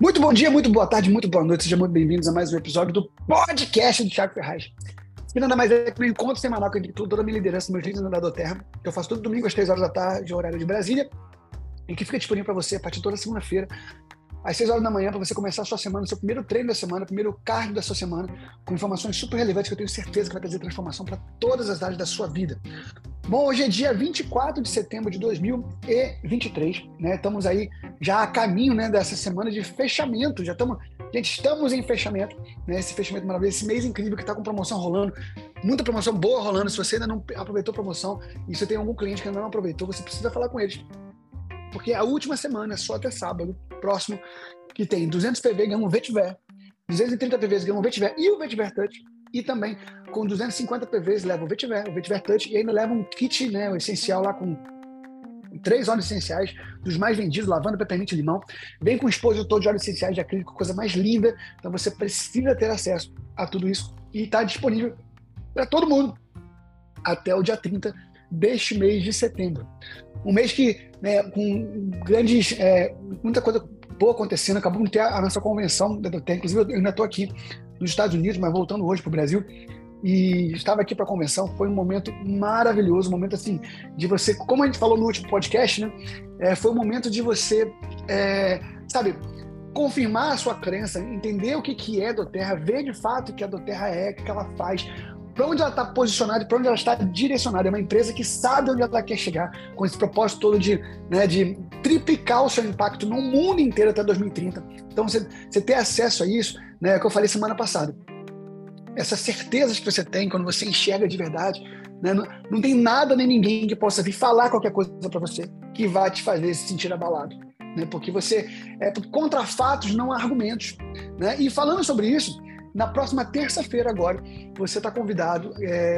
Muito bom dia, muito boa tarde, muito boa noite. Sejam muito bem-vindos a mais um episódio do podcast do Thiago Ferraz. E nada mais é que meu encontro semanal que eu incluo toda a minha liderança, meus líderes da dōTERRA, que eu faço todo domingo às 3 horas da tarde, horário de Brasília, e que fica disponível para você a partir de toda segunda-feira, às 6 horas da manhã, para você começar a sua semana, o seu primeiro treino da semana, o primeiro cardio da sua semana, com informações super relevantes que eu tenho certeza que vai trazer transformação para todas as áreas da sua vida. Bom, hoje é dia 24 de setembro de 2023, né? Estamos aí já a caminho, né, dessa semana de fechamento, já estamos... Gente, estamos em fechamento, né? Esse fechamento maravilhoso, esse mês incrível que está com promoção rolando, muita promoção boa rolando. Se você ainda não aproveitou a promoção e você tem algum cliente que ainda não aproveitou, você precisa falar com eles. Porque a última semana, só até sábado, próximo, que tem 200 PV ganha um vetiver, 230 PVs ganha um vetiver e o vetiver touch, e também com 250 PVs leva o vetiver touch, e ainda leva um kit, né, o essencial lá com 3 óleos essenciais dos mais vendidos, lavanda, peppermint e limão. Vem com um expositor de óleos essenciais de acrílico, coisa mais linda. Então você precisa ter acesso a tudo isso e está disponível para todo mundo até o dia 30 deste mês de setembro. Um mês que, né, com grandes, muita coisa boa acontecendo. Acabamos de ter a nossa convenção da dōTERRA. Inclusive, eu ainda estou aqui nos Estados Unidos, mas voltando hoje para o Brasil. E estava aqui para a convenção, foi um momento maravilhoso, um momento assim, de você, como a gente falou no último podcast, né? Foi um momento de você, sabe, confirmar a sua crença, entender o que é dōTERRA, ver de fato o que a dōTERRA é, o que ela faz, para onde ela está posicionada e para onde ela está direcionada. É uma empresa que sabe onde ela quer chegar, com esse propósito todo de, né, de triplicar o seu impacto no mundo inteiro até 2030. Então, você ter acesso a isso, né, que eu falei semana passada. Essas certezas que você tem quando você enxerga de verdade, né? Não tem nada nem ninguém que possa vir falar qualquer coisa para você que vai te fazer se sentir abalado, né? Porque você é contra fatos, não há argumentos, né? E falando sobre isso, na próxima terça-feira agora, você está convidado,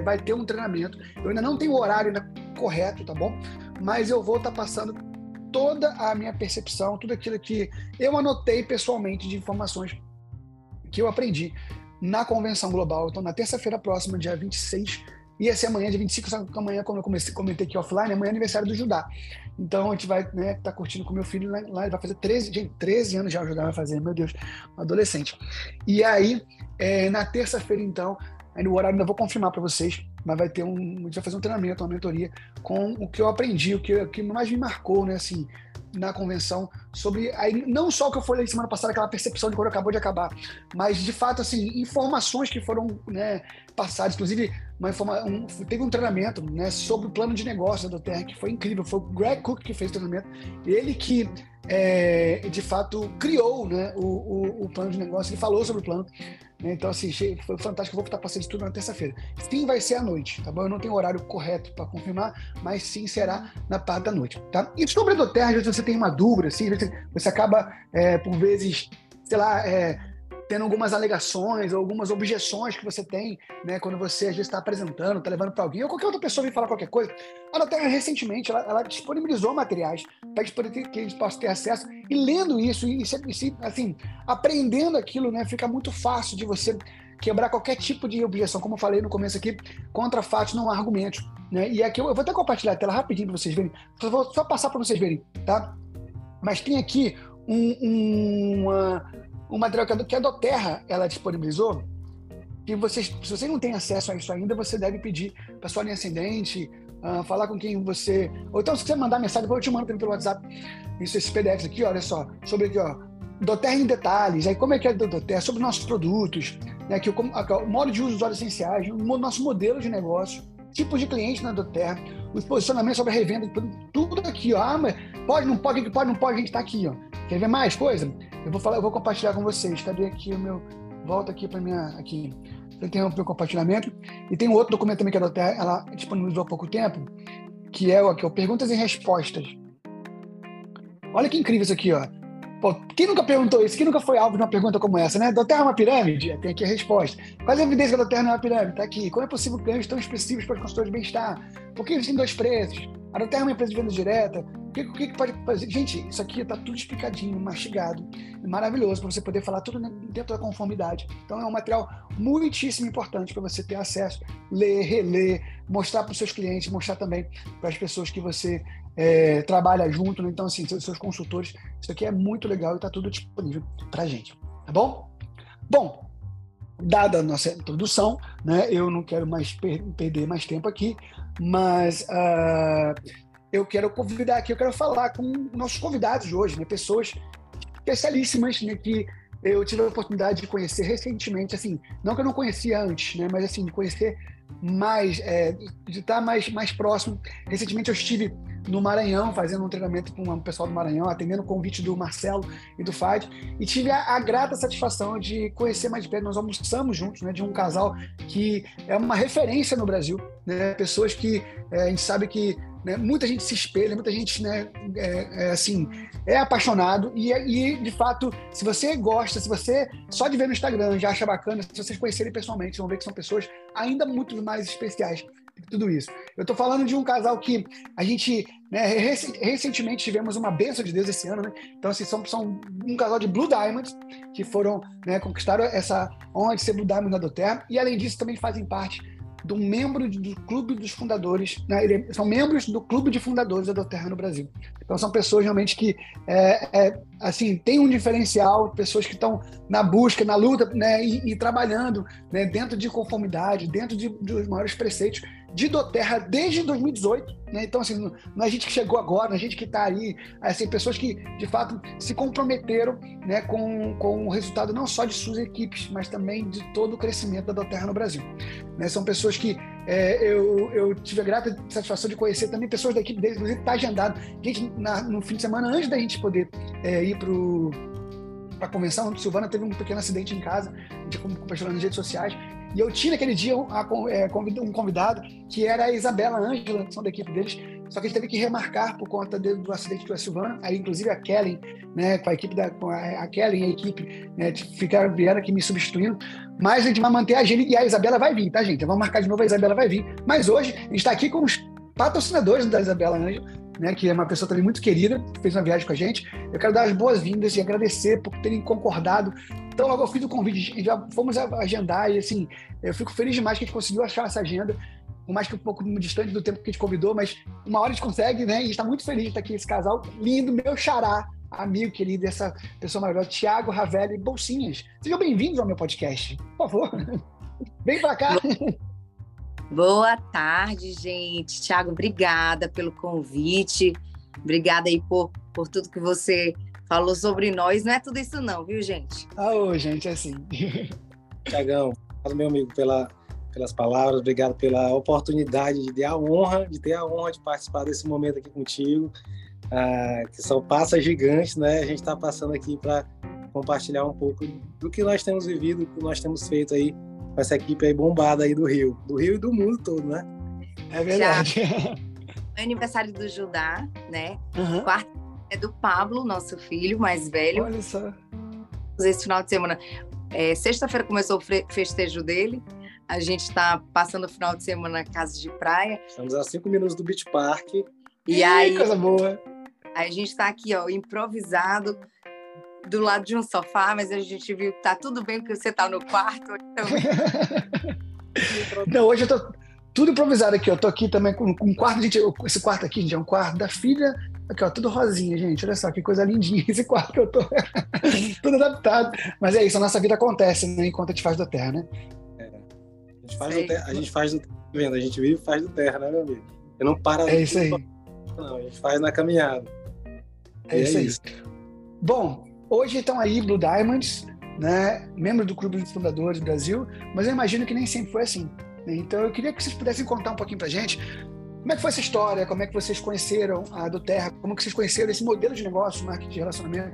vai ter um treinamento. Eu ainda não tenho o horário ainda correto, tá bom? Mas eu vou estar passando toda a minha percepção, tudo aquilo que eu anotei pessoalmente de informações que eu aprendi na convenção global. Então, na terça-feira próxima, dia 26, e essa é amanhã, dia 25, só que amanhã, como eu comentei aqui offline, amanhã é aniversário do Judá. Então, a gente vai, né, tá curtindo com meu filho lá, ele vai fazer 13 anos já, o Judá vai fazer, meu Deus, um adolescente. E aí, na terça-feira, então, aí no horário ainda vou confirmar para vocês, mas vai ter a gente vai fazer um treinamento, uma mentoria, com o que eu aprendi, o que mais me marcou, né, assim, na convenção, sobre aí, não só o que eu falei semana passada, aquela percepção de quando acabou de acabar, mas de fato, assim, informações que foram, né, passadas. Inclusive, teve um treinamento, né, sobre o plano de negócio da dōTERRA, que foi incrível. Foi o Greg Cook que fez o treinamento, ele que de fato criou, né, o plano de negócio, ele falou sobre o plano, né? Então, assim, foi fantástico. Eu vou estar passando isso tudo na terça-feira. Sim, vai ser à noite, tá bom? Eu não tenho horário correto para confirmar, mas sim, será na parte da noite, tá? E sobre a dōTERRA, às vezes você tem uma dúvida, assim, você acaba, por vezes, sei lá, tendo algumas alegações ou algumas objeções que você tem, né, quando você, às vezes, está apresentando, está levando para alguém, ou qualquer outra pessoa vem falar qualquer coisa. A dōTERRA, recentemente, ela disponibilizou materiais para que eles possam ter acesso, e lendo isso, e assim, aprendendo aquilo, né, fica muito fácil de você quebrar qualquer tipo de objeção. Como eu falei no começo aqui, contra fatos não há argumentos, né? E aqui eu vou até compartilhar a tela rapidinho para vocês verem, vou só passar para vocês verem, tá? Mas tem aqui um material que a dōTERRA ela disponibilizou, que se você não tem acesso a isso ainda, você deve pedir para sua linha ascendente, falar com quem você... Ou então, se você mandar mensagem, eu te mando pelo WhatsApp esses PDFs aqui, olha só, sobre aqui, ó, dōTERRA em detalhes, aí como é que é dōTERRA, sobre nossos produtos, né, aqui, o modo de uso dos óleos essenciais, o nosso modelo de negócio, tipos de clientes na dōTERRA, os posicionamentos sobre a revenda, tudo aqui, ó. Ah, mas pode, não pode, a gente tá aqui, ó. Quer ver mais coisa? Eu vou compartilhar com vocês. Cadê aqui o meu... Volta aqui para minha... Aqui. Eu tenho o meu compartilhamento. E tem um outro documento também que a dōTERRA, ela disponibilizou há pouco tempo, que é aqui, ó, perguntas e respostas. Olha que incrível isso aqui, ó. Pô, quem nunca perguntou isso? Quem nunca foi alvo de uma pergunta como essa, né? dōTERRA é uma pirâmide? Tem aqui a resposta. Quais a evidência que a dōTERRA não é uma pirâmide? Tá aqui. Como é possível ganhos tão expressivos para os consultores de bem-estar? Por que existem dois preços? A dōTERRA é uma empresa de venda direta. O que pode fazer? Gente, isso aqui está tudo explicadinho, mastigado, maravilhoso, para você poder falar tudo dentro da conformidade. Então, é um material muitíssimo importante para você ter acesso, ler, reler, mostrar para os seus clientes, mostrar também para as pessoas que você trabalha junto. Então, assim, seus consultores, isso aqui é muito legal e está tudo disponível para a gente, tá bom? Bom, dada a nossa introdução, né, eu não quero mais perder mais tempo aqui, mas... eu quero convidar aqui, eu quero falar com nossos convidados de hoje, né? Pessoas especialíssimas, né? Que eu tive a oportunidade de conhecer recentemente, assim, não que eu não conhecia antes, né? Mas assim, conhecer mais, de estar mais próximo. Recentemente eu estive no Maranhão, fazendo um treinamento com o pessoal do Maranhão, atendendo o convite do Marcelo e do Fad, e tive a grata satisfação de conhecer mais de perto. Nós almoçamos juntos, né, de um casal que é uma referência no Brasil, né, pessoas que a gente sabe que, né, muita gente se espelha, muita gente, né, assim, é apaixonado e, de fato, se você gosta, se você só de ver no Instagram já acha bacana, se vocês conhecerem pessoalmente, vocês vão ver que são pessoas ainda muito mais especiais. Tudo isso. Eu tô falando de um casal que a gente, né, recentemente tivemos uma bênção de Deus esse ano, né? Então, assim, são um casal de Blue Diamonds que foram, né, conquistaram essa honra de ser Blue Diamond na dōTERRA e, além disso, também fazem parte de um membro do Clube dos Fundadores, né? São membros do Clube de Fundadores da dōTERRA no Brasil. Então, são pessoas realmente que, assim, têm um diferencial, pessoas que estão na busca, na luta, né, e trabalhando, né, dentro de conformidade, dentro dos maiores preceitos de dōTERRA desde 2018, né? Então, assim, não é gente que chegou agora, não é gente que está aí, assim, pessoas que, de fato, se comprometeram, né, com o resultado não só de suas equipes, mas também de todo o crescimento da dōTERRA no Brasil, né? São pessoas que eu tive a grata satisfação de conhecer também pessoas da equipe deles, inclusive está agendado, gente, no fim de semana, antes da gente poder ir para a convenção, Silvana teve um pequeno acidente em casa, a gente compartilhou nas redes sociais, e eu tinha naquele dia um convidado, que era a Isabela Angela, que são da equipe deles, só que a gente teve que remarcar por conta do acidente da Silvana, aí inclusive a Kellen, né, com a equipe a Kellen e a equipe, né, vieram aqui me substituindo, mas a gente vai manter a agenda e a Isabela vai vir, tá, gente? Vamos marcar de novo, a Isabela vai vir, mas hoje a gente está aqui com os patrocinadores da Isabela Angela, né, que é uma pessoa também muito querida, que fez uma viagem com a gente. Eu quero dar as boas-vindas e agradecer por terem concordado. Então, logo eu fiz o convite, já fomos agendar e, assim, eu fico feliz demais que a gente conseguiu achar essa agenda, por mais que um pouco distante do tempo que a gente convidou, mas uma hora a gente consegue, né? E está muito feliz de estar aqui, esse casal lindo, meu xará, amigo querido, essa pessoa maravilhosa, Thiago, Rhavelly Boucinhas. Sejam bem-vindos ao meu podcast, por favor. Vem pra cá. Boa tarde, gente. Thiago, obrigada pelo convite. Obrigada aí por tudo que você falou sobre nós. Não é tudo isso não, viu, gente? Gente, é assim. Thiagão, obrigado, meu amigo, pelas palavras. Obrigado pela oportunidade de ter a honra de participar desse momento aqui contigo. Que são passas gigantes, né? A gente está passando aqui para compartilhar um pouco do que nós temos vivido, do que nós temos feito aí. Essa equipe aí bombada aí do Rio e do mundo todo, né? É verdade. É aniversário do Judá, né? Uhum. Quarta é do Pablo, nosso filho mais velho. Olha só. Esse final de semana, sexta-feira começou o festejo dele. A gente está passando o final de semana na casa de praia. Estamos a 5 minutos do Beach Park. E aí, coisa boa. A gente está aqui, ó, improvisado, do lado de um sofá, mas a gente viu que tá tudo bem porque você tá no quarto. Então... Não, hoje eu tô tudo improvisado aqui, eu tô aqui também com um quarto, gente, esse quarto aqui, gente, é um quarto da filha, aqui, ó, tudo rosinha, gente, olha só, que coisa lindinha esse quarto que eu tô, tudo adaptado, mas é isso, a nossa vida acontece, né, enquanto a gente faz dōTERRA, né? A gente vive e faz dōTERRA, né, meu amigo? Eu não paro. É isso aí. Não, a gente faz na caminhada. É isso. Bom, hoje estão aí Blue Diamonds, né, membro do Clube de Fundadores do Brasil, mas eu imagino que nem sempre foi assim, né? Então eu queria que vocês pudessem contar um pouquinho pra gente como é que foi essa história, como é que vocês conheceram a dōTERRA, como que vocês conheceram esse modelo de negócio, marketing de relacionamento,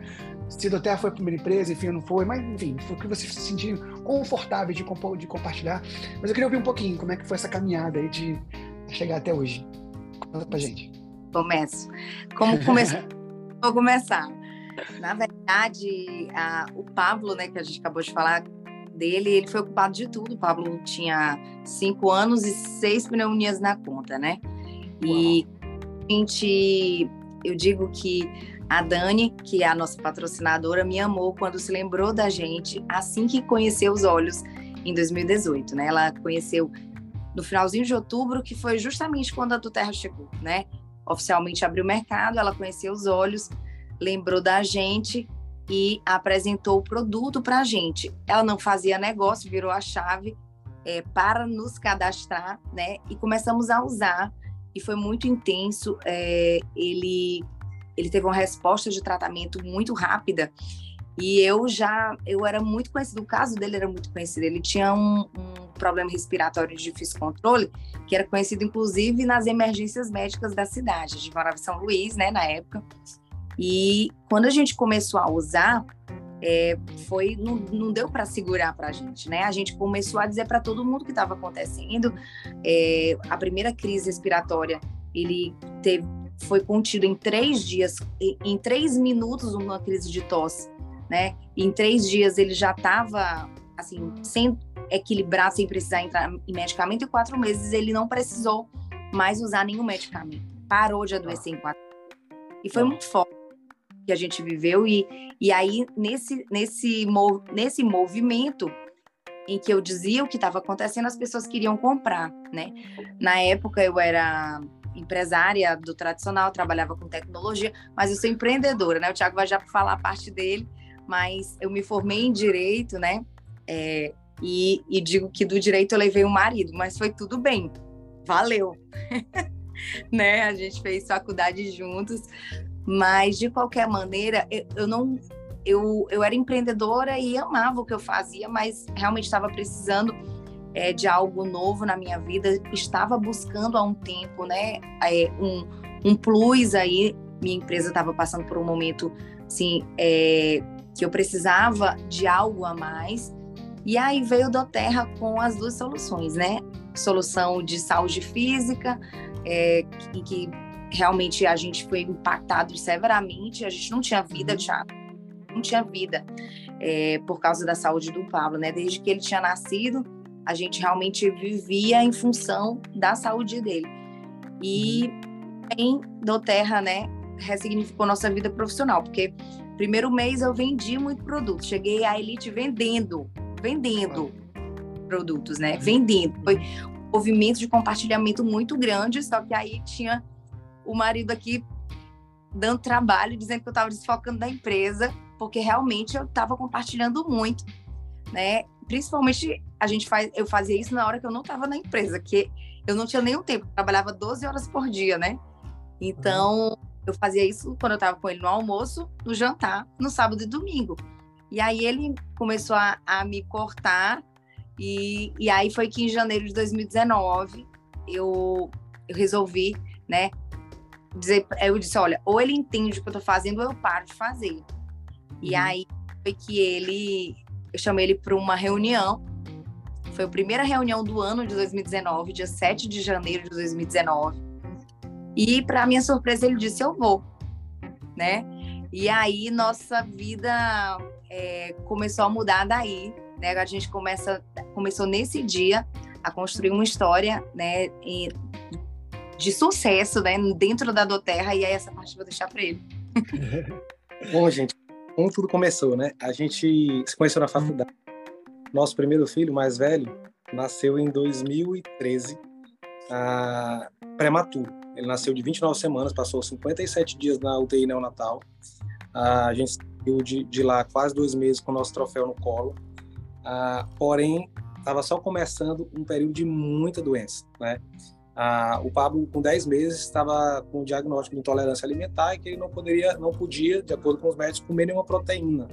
se a dōTERRA foi a primeira empresa, enfim, não foi, mas enfim, foi o que vocês se sentiram confortáveis de compartilhar, mas eu queria ouvir um pouquinho como é que foi essa caminhada aí de chegar até hoje. Conta pra gente. Começo. Como começou? Vou começar. Na verdade, o Pablo, né, que a gente acabou de falar dele, ele foi ocupado de tudo. O Pablo tinha 5 anos e 6 pneumonias na conta, né? E a gente Eu digo que a Dani, que é a nossa patrocinadora, me amou quando se lembrou da gente assim que conheceu os olhos em 2018, né? Ela conheceu no finalzinho de outubro, que foi justamente quando a dōTERRA chegou, né? Oficialmente abriu o mercado, ela conheceu os olhos, lembrou da gente e apresentou o produto para a gente. Ela não fazia negócio, virou a chave para nos cadastrar, né? E começamos a usar e foi muito intenso. Ele teve uma resposta de tratamento muito rápida e eu era muito conhecida, o caso dele era muito conhecido, ele tinha um problema respiratório de difícil controle, que era conhecido inclusive nas emergências médicas da cidade, de morava em São Luís, né, na época, e quando a gente começou a usar, não deu para segurar para a gente, né? A gente começou a dizer para todo mundo o que estava acontecendo, a primeira crise respiratória, ele foi contido em 3 dias, em 3 minutos uma crise de tosse, né? Em 3 dias ele já estava assim, sem equilibrar, sem precisar entrar em medicamento, e 4 meses ele não precisou mais usar nenhum medicamento, parou de adoecer em 4 meses. E foi muito forte que a gente viveu, e aí nesse movimento em que eu dizia o que estava acontecendo, as pessoas queriam comprar, né? Na época eu era empresária do tradicional, trabalhava com tecnologia, mas eu sou empreendedora, né? O Thiago vai já falar a parte dele, mas eu me formei em direito, né? E digo que do direito eu levei o marido, mas foi tudo bem, valeu, né? A gente fez faculdade juntos, mas de qualquer maneira, eu era empreendedora e amava o que eu fazia, mas realmente estava precisando de algo novo na minha vida, estava buscando há um tempo, né, um plus aí. Minha empresa estava passando por um momento assim, que eu precisava de algo a mais, e aí veio o dōTERRA com as 2 soluções, né, solução de saúde física, em que realmente a gente foi impactado severamente, a gente não tinha vida, Thiago, não tinha vida, por causa da saúde do Pablo, né, desde que ele tinha nascido, a gente realmente vivia em função da saúde dele. E em dōTERRA, né, ressignificou nossa vida profissional, porque primeiro mês eu vendi muito produto, cheguei à elite vendendo produtos, né, vendendo. Foi um movimento de compartilhamento muito grande, só que aí tinha o marido aqui dando trabalho, dizendo que eu estava desfocando da empresa, porque realmente eu estava compartilhando muito, né, principalmente eu fazia isso na hora que eu não estava na empresa, que eu não tinha nenhum tempo, eu trabalhava 12 horas por dia, né? Então, eu fazia isso quando eu estava com ele no almoço, no jantar, no sábado e domingo. E aí ele começou a me cortar, e aí foi que em janeiro de 2019 eu resolvi, né, eu disse, olha, ou ele entende o que eu estou fazendo ou eu paro de fazer. E aí foi que eu chamei ele para uma reunião. Foi a primeira reunião do ano de 2019, dia 7 de janeiro de 2019. E, para minha surpresa, ele disse, eu vou, né? E aí, nossa vida começou a mudar daí, né? A gente começou nesse dia a construir uma história, né, de sucesso, né, dentro da dōTERRA. E aí, essa parte eu vou deixar para ele. Bom, gente, como tudo começou, né? A gente se conheceu na faculdade. Nosso primeiro filho, mais velho, nasceu em 2013, prematuro. Ele nasceu de 29 semanas, passou 57 dias na UTI neonatal. A gente saiu de lá quase 2 meses com o nosso troféu no colo. Porém, estava só começando um período de muita doença, né? O Pablo, com 10 meses, estava com o diagnóstico de intolerância alimentar e que ele não podia, de acordo com os médicos, comer nenhuma proteína.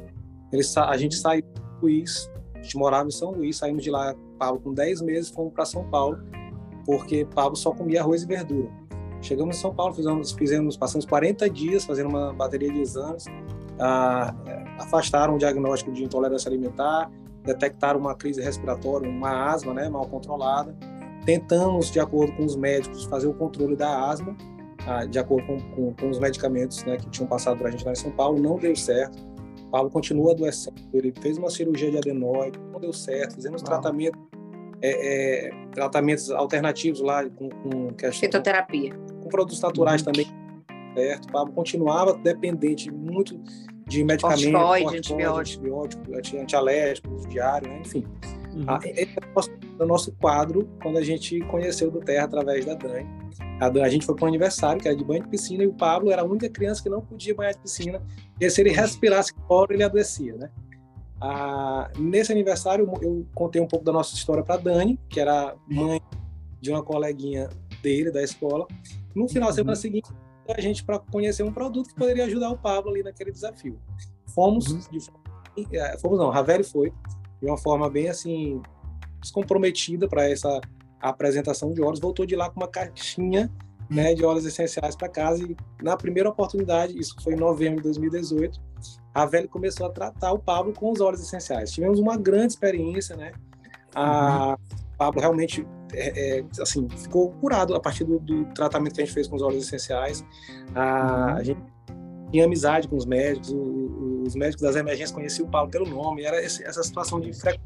A gente saiu com isso. A gente morava em São Luís, saímos de lá, Pablo com 10 meses, fomos para São Paulo, porque Pablo só comia arroz e verdura. Chegamos em São Paulo, passamos 40 dias fazendo uma bateria de exames, afastaram o diagnóstico de intolerância alimentar, detectaram uma crise respiratória, uma asma, né, mal controlada. Tentamos, de acordo com os médicos, fazer o controle da asma, de acordo com os medicamentos, né, que tinham passado para a gente lá em São Paulo, não deu certo. Pablo continua adoecendo, ele fez uma cirurgia de adenoide, não deu certo, fizemos tratamentos alternativos lá com fitoterapia, com produtos naturais também, perto. O Pablo continuava dependente muito de medicamento, antibiótico, antialérgico, uso diário, né? Enfim. Uhum. Esse é o nosso quadro quando a gente conheceu o dōTERRA através da Dani. A gente foi para um aniversário que era de banho de piscina e o Pablo era a única criança que não podia banhar de piscina, e se ele respirasse fora, ele adoecia, né? Nesse aniversário eu contei um pouco da nossa história para Dani, que era mãe de uma coleguinha dele da escola. No final da semana seguinte, a gente para conhecer um produto que poderia ajudar o Pablo ali naquele desafio. Rhavelly foi de uma forma bem assim descomprometida para essa apresentação de óleos, voltou de lá com uma caixinha, né, de óleos essenciais para casa, e na primeira oportunidade, isso foi em novembro de 2018, Rhavelly começou a tratar o Pablo com os óleos essenciais. Tivemos uma grande experiência, né? O Pablo realmente assim, ficou curado a partir do tratamento que a gente fez com os óleos essenciais. A gente tinha amizade com os médicos, os médicos das emergências conheciam o Pablo pelo nome, era essa situação de frequência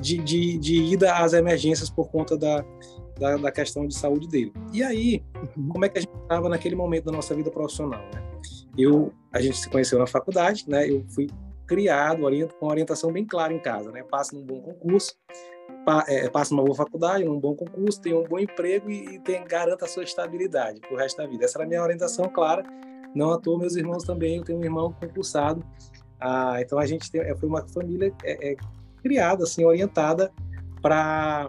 de ida às emergências por conta da questão de saúde dele. E aí, como é que a gente estava naquele momento da nossa vida profissional, né? A gente se conheceu na faculdade, né? Eu fui criado com orientação bem clara em casa, né? Passo num bom concurso, passo numa boa faculdade, num bom concurso, tenho um bom emprego e garanta a sua estabilidade pro resto da vida. Essa era a minha orientação clara. Não à toa, meus irmãos também, eu tenho um irmão concursado. Então a gente foi uma família criada, assim, orientada para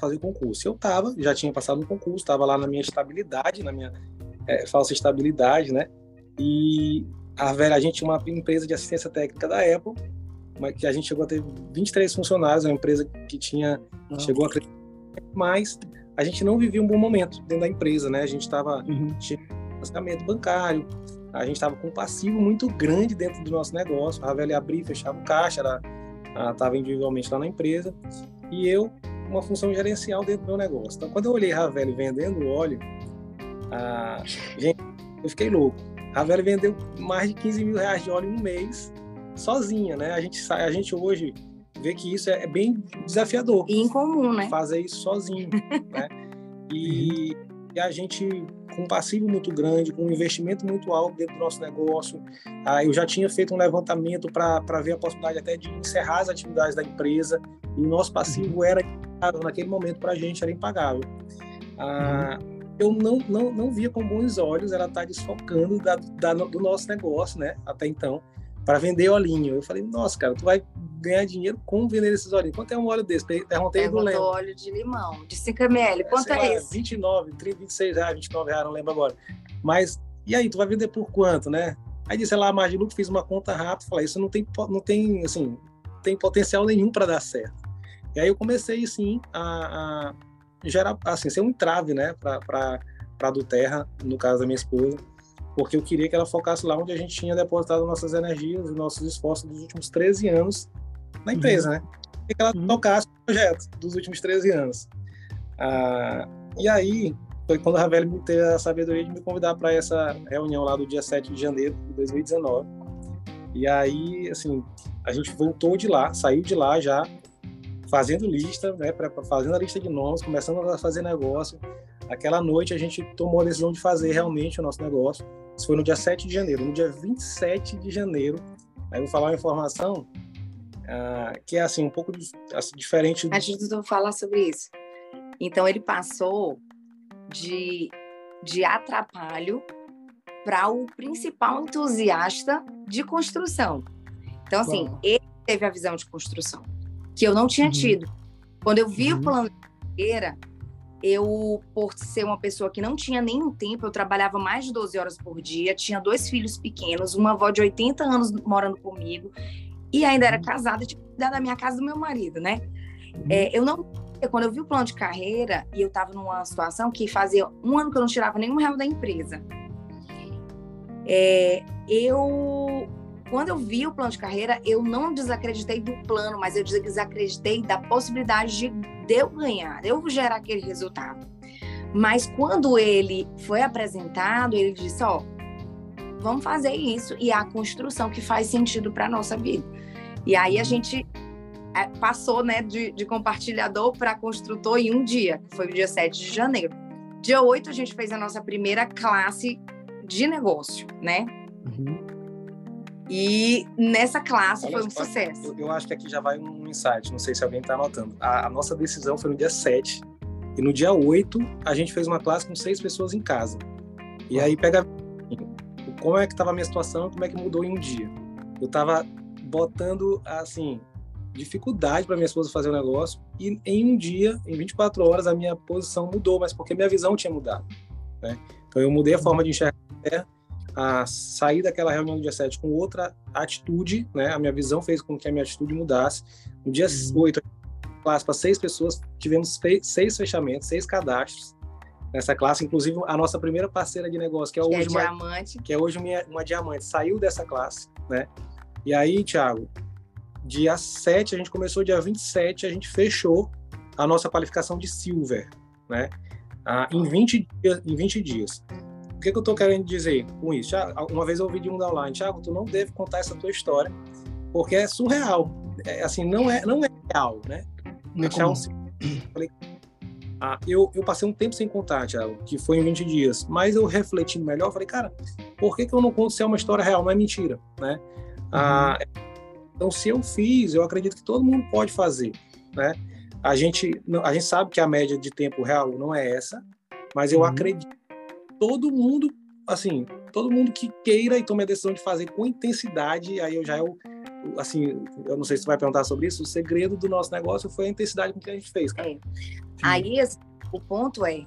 fazer o concurso. Eu já tinha passado no concurso, estava lá na minha estabilidade, na minha falsa estabilidade, né? E a gente tinha uma empresa de assistência técnica da Apple, que a gente chegou a ter 23 funcionários, uma empresa que chegou a crescer mais. A gente não vivia um bom momento dentro da empresa, né? A gente tinha financiamento bancário, a gente estava com um passivo muito grande dentro do nosso negócio. A Rhavelly abria e fechava o caixa, estava individualmente lá na empresa, e eu, uma função gerencial dentro do meu negócio. Então, quando eu olhei a Rhavelly vendendo óleo, gente, eu fiquei louco. A Rhavelly vendeu mais de R$15 mil de óleo em um mês, sozinha, né? A gente hoje vê que isso é bem desafiador. E incomum, né? Fazer isso sozinho, né? E a gente, com um passivo muito grande, com um investimento muito alto dentro do nosso negócio. Eu já tinha feito um levantamento para ver a possibilidade até de encerrar as atividades da empresa, e o nosso passivo era, naquele momento, para a gente, era impagável. Eu não via com bons olhos ela estar desfocando do nosso negócio, né, até então, para vender olhinho. Eu falei, nossa, cara, tu vai ganhar dinheiro com vender esses olhinhos. Quanto é um óleo desse? Perguntei do Léo. Óleo de limão, de 5 ml. Quanto é esse? R$26, R$29, não lembro agora. Mas, e aí, tu vai vender por quanto, né? Aí disse lá, a margem de lucro, fiz uma conta rápida, falei, isso não tem, assim, tem potencial nenhum para dar certo. E aí eu comecei, sim, a gerar, assim, ser um entrave, né, para dōTERRA, no caso da minha esposa, porque eu queria que ela focasse lá onde a gente tinha depositado nossas energias, os nossos esforços dos últimos 13 anos na empresa, né? E que ela tocasse o projeto dos últimos 13 anos. E aí, foi quando a Rhavelly me teve a sabedoria de me convidar para essa reunião lá do dia 7 de janeiro de 2019. E aí, assim, a gente voltou de lá, saiu de lá já, fazendo lista, né? Fazendo a lista de nomes, começando a fazer negócio. Aquela noite a gente tomou a decisão de fazer realmente o nosso negócio. Isso foi no dia 7 de janeiro. No dia 27 de janeiro, aí eu vou falar uma informação que é assim, um pouco diferente. A gente não fala sobre isso. Então, ele passou de atrapalho para o principal entusiasta de construção. Então, assim, ele teve a visão de construção, que eu não tinha tido. Quando eu vi o plano de carreira, eu, por ser uma pessoa que não tinha nenhum tempo, eu trabalhava mais de 12 horas por dia, tinha 2 filhos pequenos, uma avó de 80 anos morando comigo, e ainda era casada, tinha que cuidar da minha casa e do meu marido, né? Quando eu vi o plano de carreira, e eu estava numa situação que fazia um ano que eu não tirava nenhum real da empresa. Quando eu vi o plano de carreira, eu não desacreditei do plano, mas eu desacreditei da possibilidade de eu ganhar, de eu gerar aquele resultado. Mas quando ele foi apresentado, ele disse, vamos fazer isso, e a construção que faz sentido para a nossa vida. E aí a gente passou, né, de compartilhador para construtor em um dia, que foi o dia 7 de janeiro. Dia 8, a gente fez a nossa primeira classe de negócio, né? Uhum. E nessa classe foi um sucesso. Eu acho que aqui já vai um insight, não sei se alguém está anotando. A nossa decisão foi no dia 7. E no dia 8, a gente fez uma classe com 6 pessoas em casa. E aí pega... Como é que estava a minha situação, como é que mudou em um dia. Eu estava botando, assim, dificuldade para minha esposa fazer o negócio. E em um dia, em 24 horas, a minha posição mudou, mas porque minha visão tinha mudado, né? Então eu mudei a forma de enxergar a sair daquela reunião do dia 7 com outra atitude, né? A minha visão fez com que a minha atitude mudasse. No dia 8, classe para 6 pessoas, tivemos 6 fechamentos, 6 cadastros nessa classe. Inclusive, a nossa primeira parceira de negócio, que é hoje uma diamante, saiu dessa classe, né? E aí, Thiago, dia 7, a gente começou, dia 27, a gente fechou a nossa qualificação de Silver, né? Em 20 dias. O que eu estou querendo dizer com isso? Uma vez eu ouvi de um da online, Thiago, tu não deve contar essa tua história, porque é surreal. É, assim, não é real, né? Eu passei um tempo sem contar, Thiago, que foi em 20 dias, mas eu refleti melhor, falei, cara, por que eu não conto se é uma história real, não é mentira, né? Uhum. Então, se eu fiz, eu acredito que todo mundo pode fazer, né? A gente sabe que a média de tempo real não é essa, mas eu acredito todo mundo que queira e tome a decisão de fazer com intensidade. Aí eu não sei se você vai perguntar sobre isso, o segredo do nosso negócio foi a intensidade com que a gente fez, cara. É. Aí, assim, o ponto aí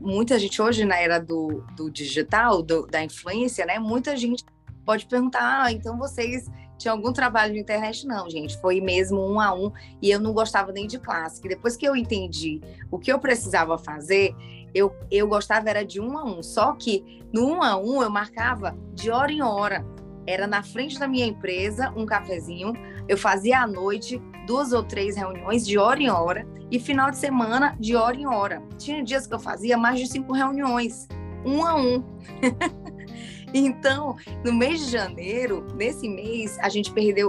muita gente hoje na era do digital, da influência, né? Muita gente pode perguntar, então vocês tinham algum trabalho de internet? Não, gente, foi mesmo 1 a 1, e eu não gostava nem de classe, que depois que eu entendi o que eu precisava fazer, eu gostava era de 1 a 1, só que no 1 a 1 eu marcava de hora em hora, era na frente da minha empresa, um cafezinho, eu fazia à noite 2 ou 3 reuniões de hora em hora e final de semana de hora em hora. Tinha dias que eu fazia mais de 5 reuniões, 1 a 1. Então, no mês de janeiro, nesse mês,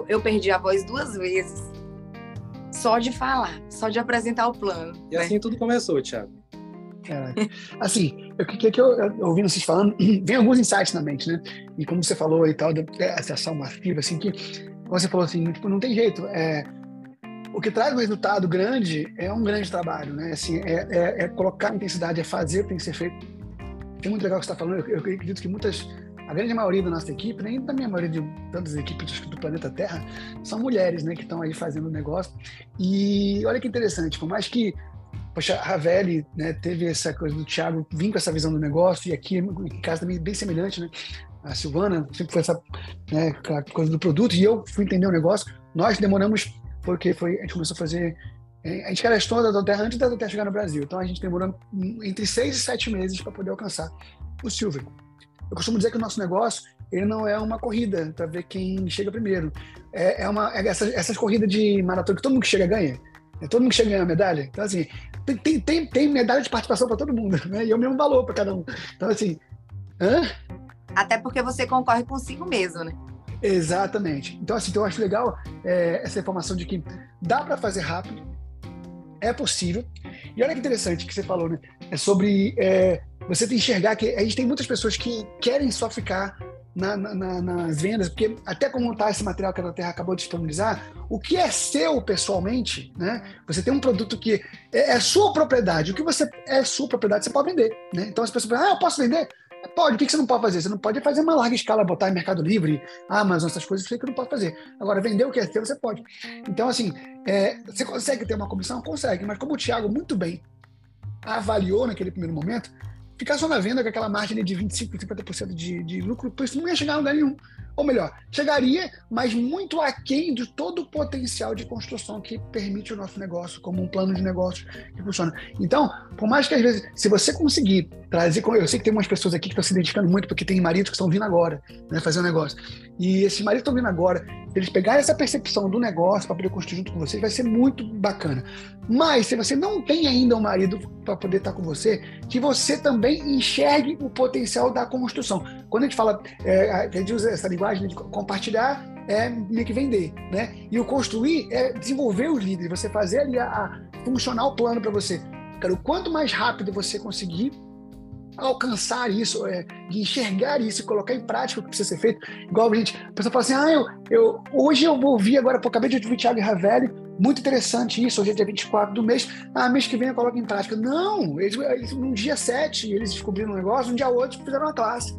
eu perdi a voz 2 vezes, só de falar, só de apresentar o plano. E assim tudo começou, Thiago. Caraca. Assim, eu ouvindo vocês falando, vem alguns insights na mente, né? E como você falou e tal, de acessar uma fibra, assim, que como você falou assim, tipo, não tem jeito. O que traz um resultado grande é um grande trabalho, né? Assim, é colocar intensidade, é fazer o que tem que ser feito. É muito legal o que você está falando. Eu acredito que a grande maioria da nossa equipe, nem da minha maioria de tantas equipes do planeta Terra, são mulheres, né? Que estão aí fazendo o negócio. E olha que interessante, por mais que a Rhavelly, né, teve essa coisa do Thiago, vim com essa visão do negócio, e aqui em casa também bem semelhante, né? A Silvana sempre foi essa, né, coisa do produto, e eu fui entender o negócio. Nós demoramos, porque a gente começou a fazer... A gente cadastrou a dōTERRA antes da dōTERRA chegar no Brasil, então a gente demorou entre 6 e 7 meses para poder alcançar o Silver. Eu costumo dizer que o nosso negócio, ele não é uma corrida para ver quem chega primeiro. Essas corridas de maratona que todo mundo que chega ganha. Todo mundo que chega a ganhar medalha. Então, assim, tem medalha de participação para todo mundo, né? E é o mesmo valor para cada um. Então, assim... Até porque você concorre consigo mesmo, né? Exatamente. Então, assim, eu acho legal essa informação de que dá para fazer rápido, é possível. E olha que interessante que você falou, né? É sobre você enxergar que a gente tem muitas pessoas que querem só ficar nas vendas, porque até comentar esse material que a dōTERRA acabou de disponibilizar, o que é seu pessoalmente, né? Você tem um produto que é sua propriedade, o que você é sua propriedade, você pode vender, né? Então as pessoas falam, eu posso vender? Pode, o que você não pode fazer? Você não pode fazer uma larga escala, botar em Mercado Livre, Amazon, essas coisas, você que não pode fazer. Agora, vender o que é seu, você pode. Então, assim, você consegue ter uma comissão? Consegue, mas como o Thiago muito bem avaliou naquele primeiro momento, ficar só na venda com aquela margem de 25%, 50% de lucro, por isso não ia chegar a lugar nenhum. Ou melhor, chegaria, mas muito aquém de todo o potencial de construção que permite o nosso negócio, como um plano de negócio que funciona. Então, por mais que às vezes, se você conseguir trazer... Eu sei que tem umas pessoas aqui que estão se identificando muito, porque tem maridos que estão vindo agora, né, fazer um negócio. E esses maridos que estão vindo agora, eles pegarem essa percepção do negócio para poder construir junto com vocês, vai ser muito bacana. Mas, se você não tem ainda um marido para poder estar com você, que você também enxergue o potencial da construção. Quando a gente fala... a gente usa essa linguagem de compartilhar, é meio que vender, né? E o construir é desenvolver os líderes, você fazer ali funcionar o plano para você. cara, o quanto mais rápido você conseguir alcançar isso, enxergar isso e colocar em prática o que precisa ser feito. Igual, gente, a pessoa fala assim, hoje eu vou ouvir agora, acabei de ouvir Thiago e Rhavelly, muito interessante isso, hoje é dia 24 do mês, mês que vem eu coloco em prática. Não, eles, no dia 7 eles descobriram um negócio, no dia 8 fizeram uma classe.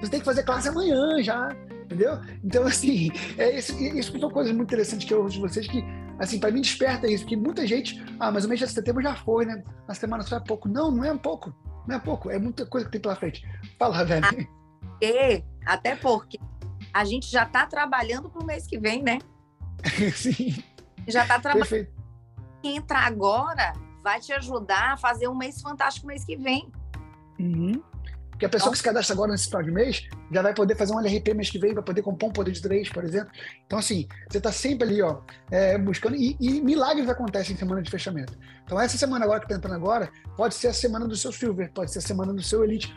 Você tem que fazer classe amanhã já, entendeu? Então, assim, isso são coisas muito interessantes que eu ouço de vocês, que, assim, para mim desperta isso, porque muita gente, mas o mês de setembro já foi, né? A semana só é pouco. Não é pouco. Não é pouco, é muita coisa que tem pela frente. Fala, velho. Até porque a gente já está trabalhando para o mês que vem, né? Sim. Já está trabalhando. Perfeito. Quem entrar agora vai te ajudar a fazer um mês fantástico mês que vem. Uhum. Porque a pessoa que se cadastra agora nesse final de mês já vai poder fazer um LRP mês que vem, vai poder compor um poder de 3, por exemplo. Então, assim, você está sempre ali, buscando. E milagres acontecem em semana de fechamento. Então, essa semana agora que está entrando agora, pode ser a semana do seu Silver, pode ser a semana do seu Elite,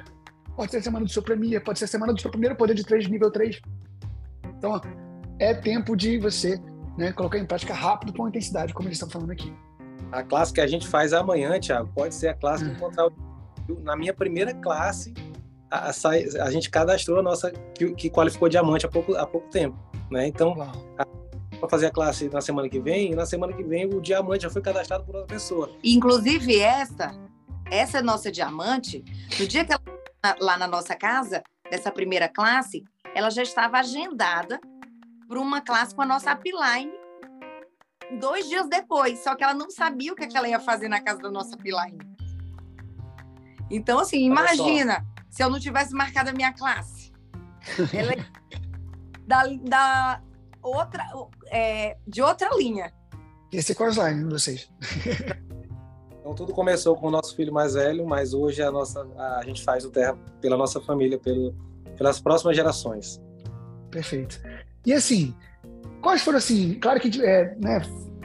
pode ser a semana do seu Premier, pode ser a semana do seu primeiro poder de 3, nível 3. Então, é tempo de você, né, colocar em prática rápido, com intensidade, como eles estão falando aqui. A classe que a gente faz amanhã, Thiago, pode ser a classe que encontrar na minha primeira classe. A gente cadastrou a nossa, que qualificou diamante há pouco tempo, né? Então, para fazer a classe na semana que vem, e na semana que vem o diamante já foi cadastrado por outra pessoa. Inclusive, essa nossa diamante, no dia que ela lá na nossa casa, dessa primeira classe, ela já estava agendada para uma classe com a nossa upline 2 dias depois, só que ela não sabia o que ela ia fazer na casa da nossa upline. Então, assim, imagina... Se eu não tivesse marcado a minha classe, ela é de outra linha. Esse é crossline de vocês. Então, tudo começou com o nosso filho mais velho, mas hoje a gente faz o Terra pela nossa família, pelas próximas gerações. Perfeito. E, assim, quais foram, assim, claro que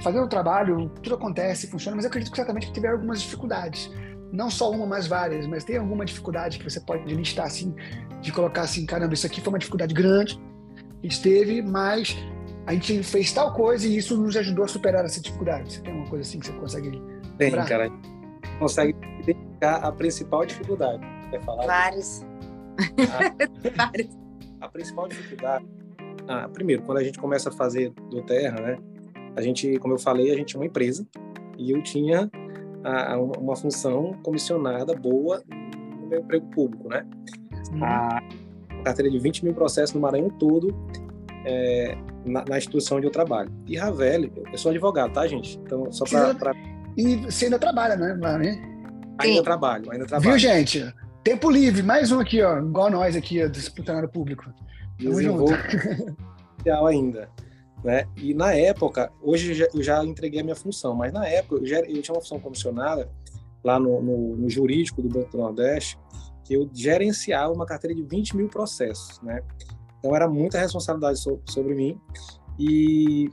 fazer o trabalho, tudo acontece, funciona, mas eu acredito que certamente que tiveram algumas dificuldades. Não só uma, mas várias, mas tem alguma dificuldade que você pode listar assim, de colocar assim, caramba, isso aqui foi uma dificuldade grande, a gente teve, mas a gente fez tal coisa e isso nos ajudou a superar essa dificuldade. Você tem uma coisa assim que você consegue lembrar? Tem, cara, a gente consegue identificar a principal dificuldade. Quer falar? Várias. A principal dificuldade, primeiro, quando a gente começa a fazer dōTERRA, né? A gente, como eu falei, a gente é uma empresa e eu tinha uma função comissionada boa no meu emprego público, né? A carteira de 20 mil processos no Maranhão todo, na instituição onde eu trabalho. E Rhavelly, eu sou advogado, tá, gente? Então, só pra... E você ainda trabalha, né? Ainda trabalho. Viu, gente? Tempo livre, mais um aqui, ó, igual nós aqui, do funcionário público. Tamo junto. Ainda. Né? E na época, hoje eu já entreguei a minha função, mas na época eu tinha uma função comissionada lá no jurídico do Banco do Nordeste, que eu gerenciava uma carteira de 20 mil processos, né? Então era muita responsabilidade sobre mim e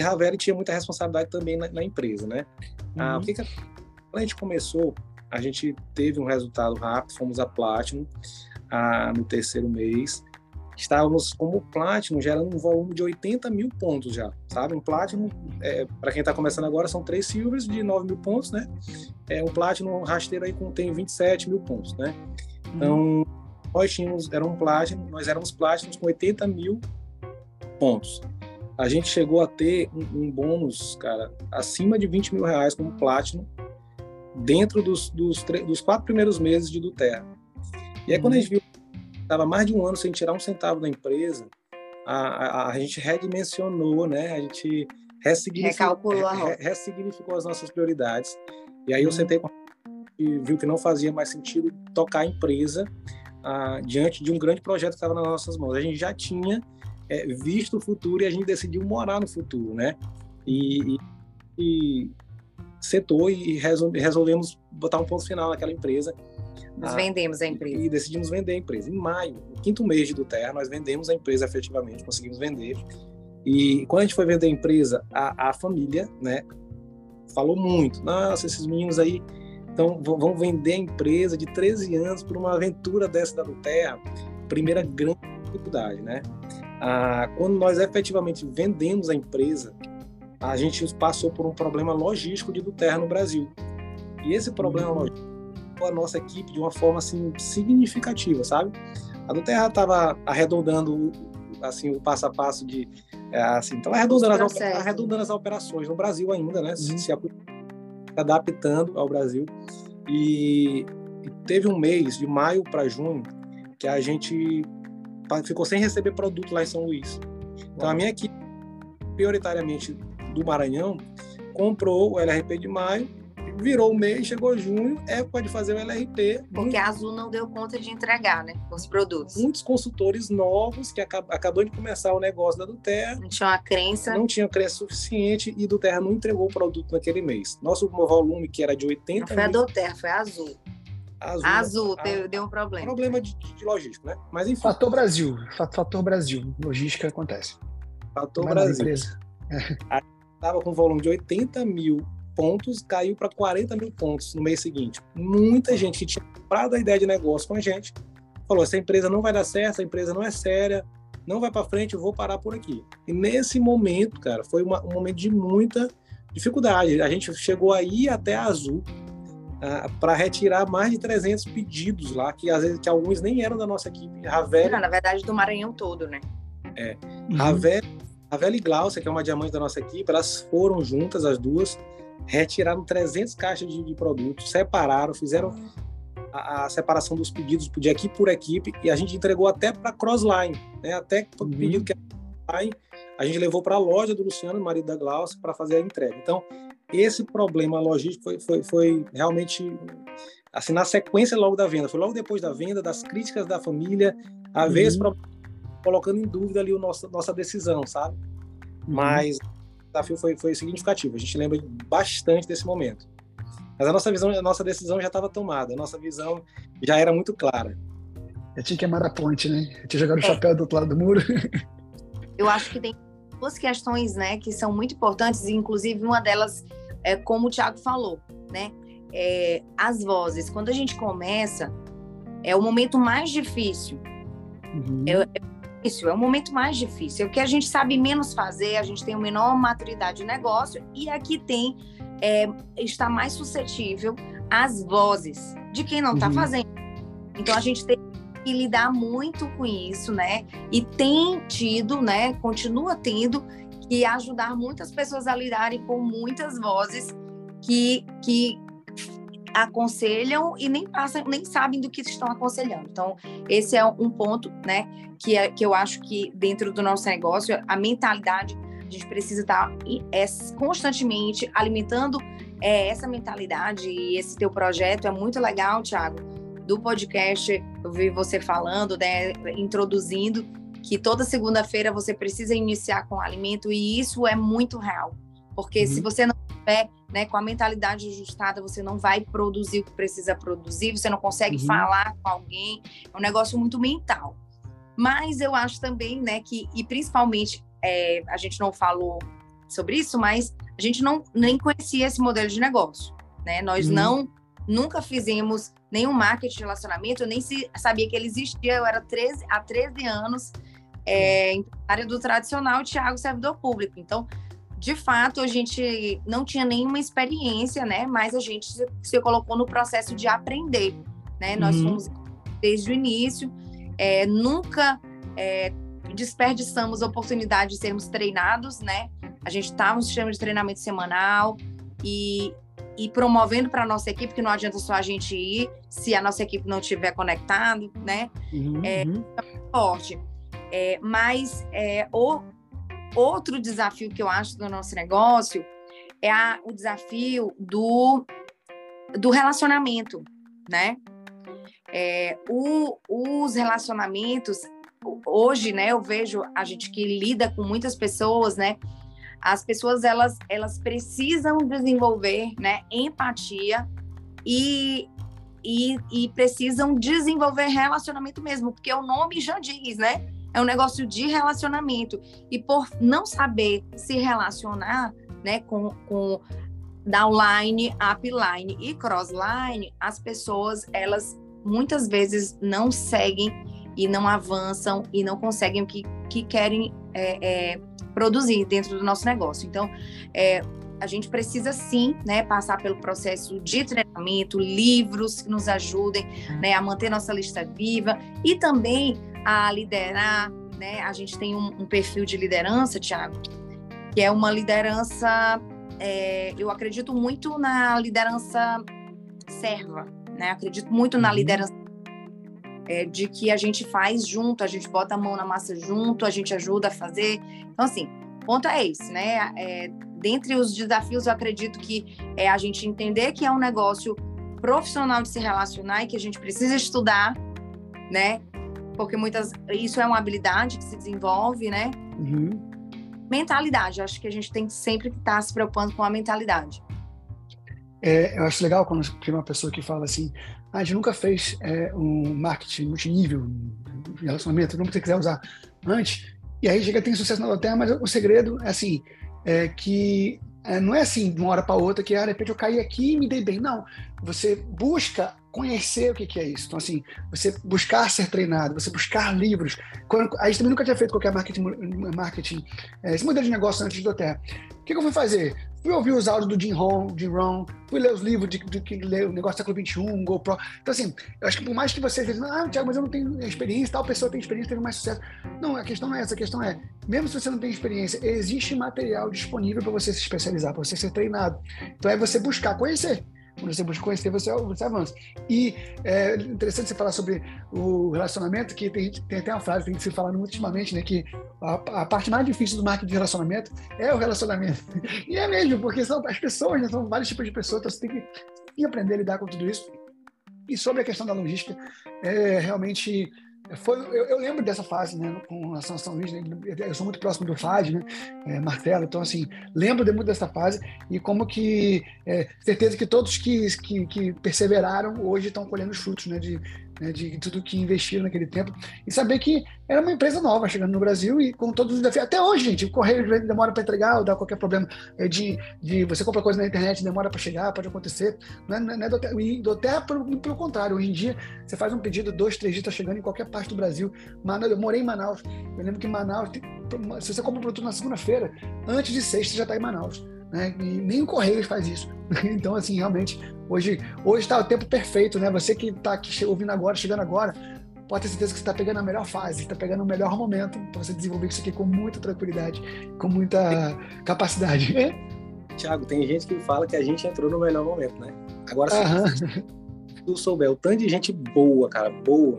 Rhavelly tinha muita responsabilidade também na empresa, né? Quando a gente começou, a gente teve um resultado rápido, fomos a Platinum no terceiro mês. Estávamos como Platinum, gerando um volume de 80 mil pontos já, sabe? Um Platinum, para quem está começando agora, são 3 Silvers de 9 mil pontos, né? Um Platinum rasteiro aí tem 27 mil pontos, né? Então, nós éramos Platinum com 80 mil pontos. A gente chegou a ter um bônus, cara, acima de R$20 mil como Platinum, dentro dos 4 primeiros meses de dōTERRA. E aí, quando a gente viu estava mais de um ano sem tirar um centavo da empresa, a gente redimensionou, né? A gente ressignificou as nossas prioridades. E aí eu sentei e viu que não fazia mais sentido tocar a empresa diante de um grande projeto que estava nas nossas mãos. A gente já tinha visto o futuro e a gente decidiu morar no futuro, né? E setou e resolvemos botar um ponto final naquela empresa. Nós vendemos a empresa. E decidimos vender a empresa. Em maio, no 5º mês de dōTERRA, nós vendemos a empresa efetivamente, conseguimos vender. E quando a gente foi vender a empresa, a família, né, falou muito. Nossa, esses meninos aí vão vender a empresa de 13 anos por uma aventura dessa da dōTERRA. Primeira grande dificuldade, né? Quando nós efetivamente vendemos a empresa, a gente passou por um problema logístico de dōTERRA no Brasil. E esse problema logístico a nossa equipe de uma forma assim significativa, sabe? A dōTERRA estava arredondando assim o passo a passo de estava arredondando as operações no Brasil ainda, né? Se adaptando ao Brasil. E teve um mês de maio para junho que a gente ficou sem receber produto lá em São Luís. Então a minha equipe prioritariamente do Maranhão comprou o LRP de maio, virou o mês, chegou junho, época de fazer o LRP. Porque a Azul não deu conta de entregar, né, os produtos. Muitos consultores novos que acabou de começar o negócio da dōTERRA. Não tinha uma crença. Não tinha crença suficiente e dōTERRA não entregou o produto naquele mês. Nosso volume, que era de 80 mil... Não foi a dōTERRA, foi a Azul. Deu um problema. Problema de logística, né? Mas enfim... Fator Brasil. Logística acontece. Fator mas Brasil. A gente estava com um volume de 80 mil pontos, caiu para 40 mil pontos no mês seguinte. Muita gente que tinha comprado a ideia de negócio com a gente falou: essa empresa não vai dar certo, essa empresa não é séria, não vai para frente, eu vou parar por aqui. E nesse momento, cara, foi um momento de muita dificuldade. A gente chegou aí até a Azul para retirar mais de 300 pedidos lá, que às vezes que alguns nem eram da nossa equipe. Rhavelly... Não, na verdade, do Maranhão todo, né? É. Rhavelly e Glaucia, que é uma diamante da nossa equipe, elas foram juntas, as duas, retiraram 300 caixas de produtos, separaram, fizeram a separação dos pedidos de equipe por equipe, e a gente entregou até para crossline, né? Até pedido que a gente levou para a loja do Luciano, marido da Glaucia, para fazer a entrega. Então, esse problema logístico foi realmente assim, na sequência logo da venda, foi logo depois da venda, das críticas da família, às vezes colocando em dúvida ali a nossa decisão, sabe? Mas o desafio foi significativo, a gente lembra bastante desse momento. Mas a nossa decisão já estava tomada, a nossa visão já era muito clara. Eu tinha queimado a ponte, né? Eu tinha jogado o chapéu do outro lado do muro. Eu acho que tem duas questões, né, que são muito importantes, inclusive uma delas é como o Thiago falou, né? As vozes, quando a gente começa, é o momento mais difícil. Isso, é o momento mais difícil, é o que a gente sabe menos fazer, a gente tem uma enorme maturidade de negócio e aqui está mais suscetível às vozes de quem não está fazendo. Então a gente tem que lidar muito com isso, né? E tem tido, né? Continua tendo que ajudar muitas pessoas a lidarem com muitas vozes que aconselham e nem sabem do que estão aconselhando. Então, esse é um ponto, né, que eu acho que dentro do nosso negócio, a mentalidade, a gente precisa estar constantemente alimentando essa mentalidade. E esse teu projeto é muito legal, Thiago, do podcast, eu vi você falando, né, introduzindo, que toda segunda-feira você precisa iniciar com alimento, e isso é muito real, porque se você não tiver, né, com a mentalidade ajustada, você não vai produzir o que precisa produzir, você não consegue falar com alguém, é um negócio muito mental. Mas eu acho também, né, que, e principalmente, a gente não falou sobre isso, mas a gente nem conhecia esse modelo de negócio, né? Nós nunca fizemos nenhum marketing de relacionamento, eu nem sabia que ele existia, eu era há 13 anos empresária do tradicional, Thiago, servidor público. Então, de fato, a gente não tinha nenhuma experiência, né? Mas a gente se colocou no processo de aprender, né? Nós fomos desde o início, nunca desperdiçamos a oportunidade de sermos treinados, né? A gente estava no sistema de treinamento semanal e promovendo para a nossa equipe, que não adianta só a gente ir se a nossa equipe não estiver conectada, né? Forte. Mas outro desafio que eu acho do nosso negócio é o desafio do relacionamento, né? Os relacionamentos, hoje, né, eu vejo a gente que lida com muitas pessoas, né? As pessoas, elas precisam desenvolver, né, empatia e precisam desenvolver relacionamento mesmo, porque o nome já diz, né? É um negócio de relacionamento. E por não saber se relacionar, né, com downline, upline e crossline, as pessoas, elas muitas vezes não seguem e não avançam e não conseguem o que querem produzir dentro do nosso negócio. Então, a gente precisa sim, né, passar pelo processo de treinamento, livros que nos ajudem, né, a manter nossa lista viva e também a liderar, né? A gente tem um perfil de liderança, Thiago, que é uma liderança, eu acredito muito na liderança serva, né? Acredito muito na liderança de que a gente faz junto, a gente bota a mão na massa junto, a gente ajuda a fazer. Então, assim, o ponto é esse, né? Dentre os desafios, eu acredito que é a gente entender que é um negócio profissional de se relacionar e que a gente precisa estudar, né? Porque isso é uma habilidade que se desenvolve, né? Uhum. Mentalidade, acho que a gente tem que sempre estar se preocupando com a mentalidade. Eu acho legal quando tem uma pessoa que fala assim, a gente nunca fez um marketing multinível, um relacionamento, como você quiser usar antes, e aí chega, tem sucesso na dōTERRA, mas o segredo é assim, que não é assim, de uma hora para outra, que de repente eu caí aqui e me dei bem, não. Você busca conhecer o que é isso. Então, assim, você buscar ser treinado, você buscar livros. A gente também nunca tinha feito qualquer marketing esse modelo de negócio antes de dōTERRA. O que eu fui fazer? Fui ouvir os áudios do Jim Rohn, fui ler os livros de que lê o negócio do século XXI, GoPro. Então, assim, eu acho que por mais que você às vezes, Thiago, mas eu não tenho experiência, tal pessoa tem experiência, teve mais sucesso. Não, a questão não é essa, a questão é, mesmo se você não tem experiência, existe material disponível para você se especializar, para você ser treinado. Então, é você buscar conhecer. Quando você busca conhecer, você avança. E é interessante você falar sobre o relacionamento, que tem até uma frase que tem se falando muito ultimamente, né, que a parte mais difícil do marketing de relacionamento é o relacionamento. E é mesmo, porque são as pessoas, né, são vários tipos de pessoas, então você tem que aprender a lidar com tudo isso. E sobre a questão da logística, realmente... Eu lembro dessa fase, né, com relação a São Luís, né, eu sou muito próximo do Fad, né, Martelo, então, assim, lembro muito dessa fase e como que, certeza que todos que perseveraram hoje estão colhendo os frutos, né, de tudo que investiram naquele tempo, e saber que era uma empresa nova chegando no Brasil e com todos os desafios. Até hoje, gente, o correio demora para entregar ou dá qualquer problema de você comprar coisa na internet, demora para chegar, pode acontecer. E dōTERRA, pelo contrário, hoje em dia, você faz um pedido, 2, 3 dias, está chegando em qualquer parte do Brasil. Eu morei em Manaus, eu lembro que em Manaus, se você compra um produto na segunda-feira, antes de sexta já está em Manaus. Né? E nem o Correios faz isso. Então, assim, realmente, hoje está o tempo perfeito, né? Você que está aqui ouvindo agora, chegando agora, pode ter certeza que você está pegando a melhor fase, está pegando o melhor momento para você desenvolver isso aqui com muita tranquilidade, com muita capacidade. Thiago, tem gente que fala que a gente entrou no melhor momento, né? Agora, se tu souber o tanto de gente boa, cara, boa,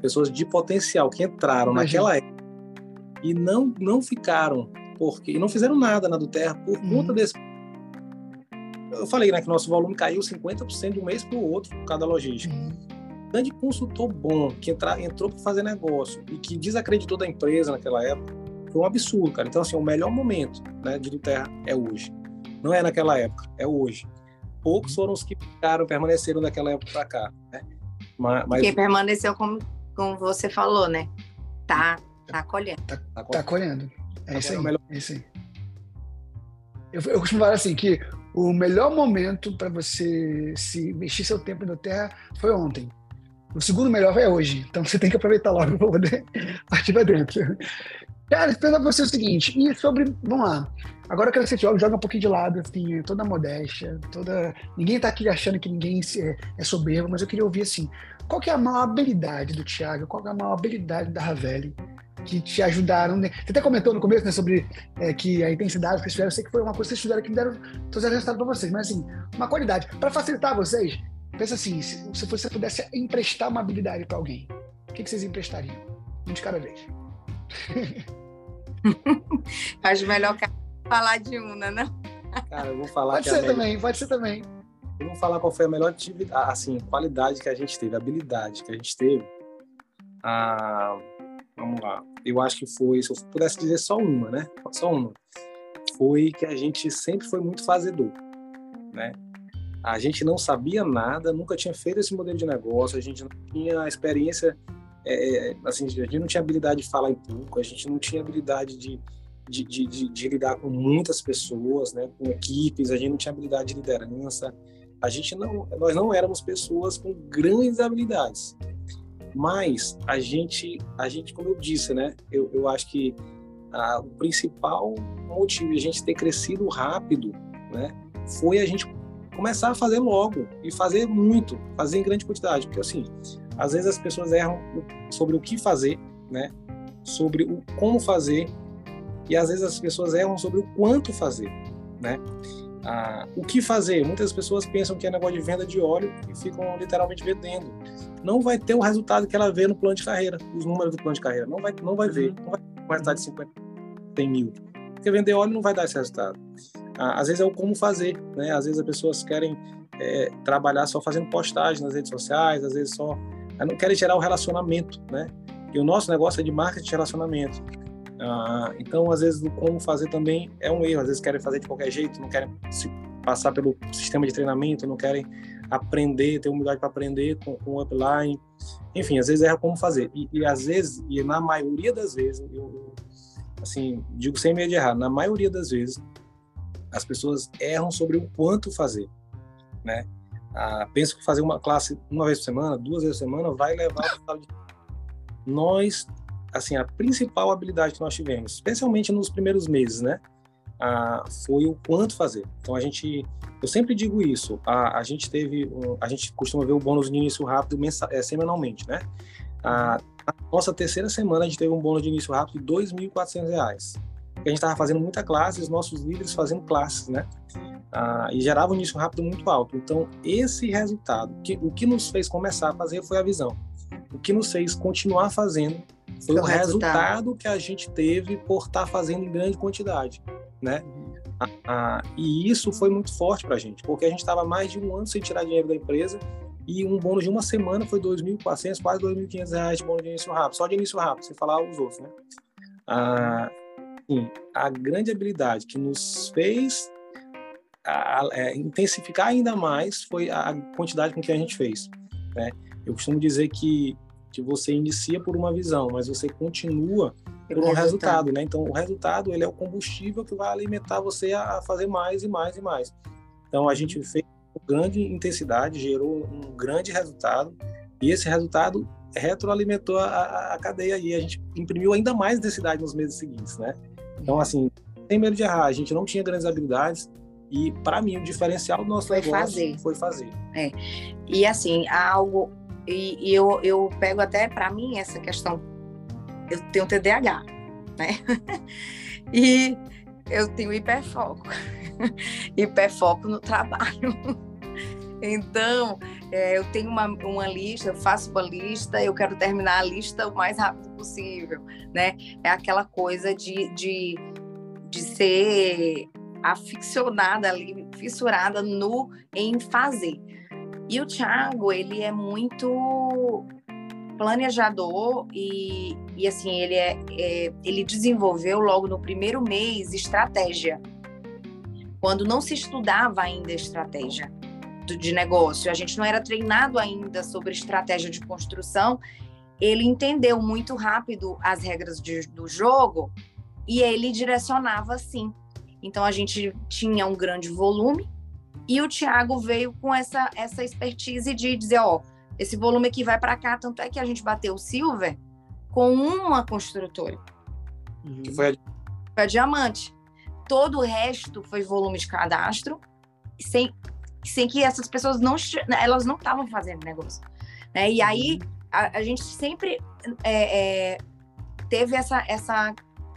pessoas de potencial que entraram naquela época e não ficaram. E não fizeram nada na dōTERRA por conta desse... Eu falei, né, que nosso volume caiu 50% de um mês para o outro por causa da logística. Grande consultor bom que entrou para fazer negócio e que desacreditou da empresa naquela época, foi um absurdo, cara. Então, assim, o melhor momento, né, de dōTERRA é hoje. Não é naquela época, é hoje. Poucos foram os que ficaram, permaneceram daquela época para cá, né? Mas... Quem permaneceu, como você falou, né? Tá colhendo. Tá colhendo. É isso aí, é isso aí. Eu costumo falar assim, que o melhor momento para você se investir seu tempo na dōTERRA foi ontem. O segundo melhor é hoje. Então você tem que aproveitar logo para poder partir para dentro. Cara, eu pergunto para você o seguinte, e sobre... Vamos lá. Agora eu quero que você joga um pouquinho de lado, assim, toda a modéstia, toda... Ninguém tá aqui achando que ninguém é soberbo, mas eu queria ouvir, assim, qual que é a maior habilidade do Thiago? Qual que é a maior habilidade da Rhavelly que te ajudaram, né? Você até comentou no começo, né, sobre que a intensidade que vocês fizeram, eu sei que foi uma coisa que vocês fizeram que me deram todos os resultados para vocês, mas assim, uma qualidade. Para facilitar vocês, pensa assim, se você pudesse emprestar uma habilidade para alguém, o que vocês emprestariam? Um de cada vez. Acho melhor falar de uma, né? Cara, eu vou falar... Pode ser também. Eu vou falar qual foi a melhor atividade, assim, qualidade que a gente teve, habilidade que a gente teve. Vamos lá. Eu acho que foi, se eu pudesse dizer só uma, né? Só uma. Foi que a gente sempre foi muito fazedor, né? A gente não sabia nada, nunca tinha feito esse modelo de negócio, a gente não tinha experiência, assim, a gente não tinha habilidade de falar em público, a gente não tinha habilidade de lidar com muitas pessoas, né? Com equipes, a gente não tinha habilidade de liderança, nós não éramos pessoas com grandes habilidades. Mas a gente, como eu disse, né? Eu acho que o principal motivo de a gente ter crescido rápido né, foi a gente começar a fazer logo e fazer muito, fazer em grande quantidade, porque assim, às vezes as pessoas erram sobre o que fazer, né, sobre o como fazer, e às vezes as pessoas erram sobre o quanto fazer, né. O que fazer? Muitas pessoas pensam que é negócio de venda de óleo e ficam literalmente vendendo. Não vai ter o resultado que ela vê no plano de carreira, os números do plano de carreira. Não vai ver. Não vai gastar de 50, 100 mil. Porque vender óleo não vai dar esse resultado. Às vezes é o como fazer, né? Às vezes as pessoas querem trabalhar só fazendo postagem nas redes sociais, às vezes só... Não querem gerar o relacionamento, né? E o nosso negócio é de marketing de relacionamento. Então, às vezes, o como fazer também é um erro. Às vezes querem fazer de qualquer jeito, não querem se passar pelo sistema de treinamento, não querem aprender, ter humildade para aprender com o upline. Enfim, às vezes erra como fazer. E às vezes, e na maioria das vezes, eu assim, digo sem medo de errar, na maioria das vezes, as pessoas erram sobre o quanto fazer, né? Penso que fazer uma classe uma vez por semana, duas vezes por semana, vai levar... Nós... assim, a principal habilidade que nós tivemos, especialmente nos primeiros meses, né, foi o quanto fazer. Então, eu sempre digo isso, a gente costuma ver o bônus de início rápido semanalmente, né? Na nossa terceira semana, a gente teve um bônus de início rápido de R$2.400, porque a gente estava fazendo muita classe, os nossos líderes fazendo classes, né? E gerava um início rápido muito alto. Então, esse resultado, o que nos fez começar a fazer foi a visão. O que nos fez continuar fazendo foi o resultado que a gente teve por estar fazendo em grande quantidade, né? E isso foi muito forte pra gente, porque a gente estava mais de um ano sem tirar dinheiro da empresa e um bônus de uma semana foi R$2.400, quase R$2.500 de bônus de início rápido, só de início rápido, sem falar os outros, né? Sim, a grande habilidade que nos fez intensificar ainda mais foi a quantidade com que a gente fez, né? Eu costumo dizer que você inicia por uma visão, mas você continua por um resultado, né? Então, o resultado, ele é o combustível que vai alimentar você a fazer mais e mais e mais. Então, a gente fez com grande intensidade, gerou um grande resultado, e esse resultado retroalimentou a cadeia, e a gente imprimiu ainda mais intensidade nos meses seguintes, né? Então, assim, sem medo de errar, a gente não tinha grandes habilidades, e, para mim, o diferencial do nosso negócio foi fazer. É. E, assim, há algo... E eu pego até para mim essa questão, eu tenho TDAH, né? E eu tenho hiperfoco no trabalho. Então, eu tenho uma lista, eu faço uma lista, eu quero terminar a lista o mais rápido possível, né? É aquela coisa de ser aficionada ali, fissurada em fazer. E o Thiago, ele é muito planejador e assim, ele desenvolveu logo no primeiro mês estratégia. Quando não se estudava ainda estratégia de negócio, a gente não era treinado ainda sobre estratégia de construção, ele entendeu muito rápido as regras do jogo e ele direcionava assim. Então, a gente tinha um grande volume, e o Thiago veio com essa expertise de dizer, esse volume aqui vai para cá, tanto é que a gente bateu o Silver com uma construtora. Que foi a Diamante. Todo o resto foi volume de cadastro, sem que essas pessoas não estavam fazendo negócio, né? E aí, a gente sempre teve essa...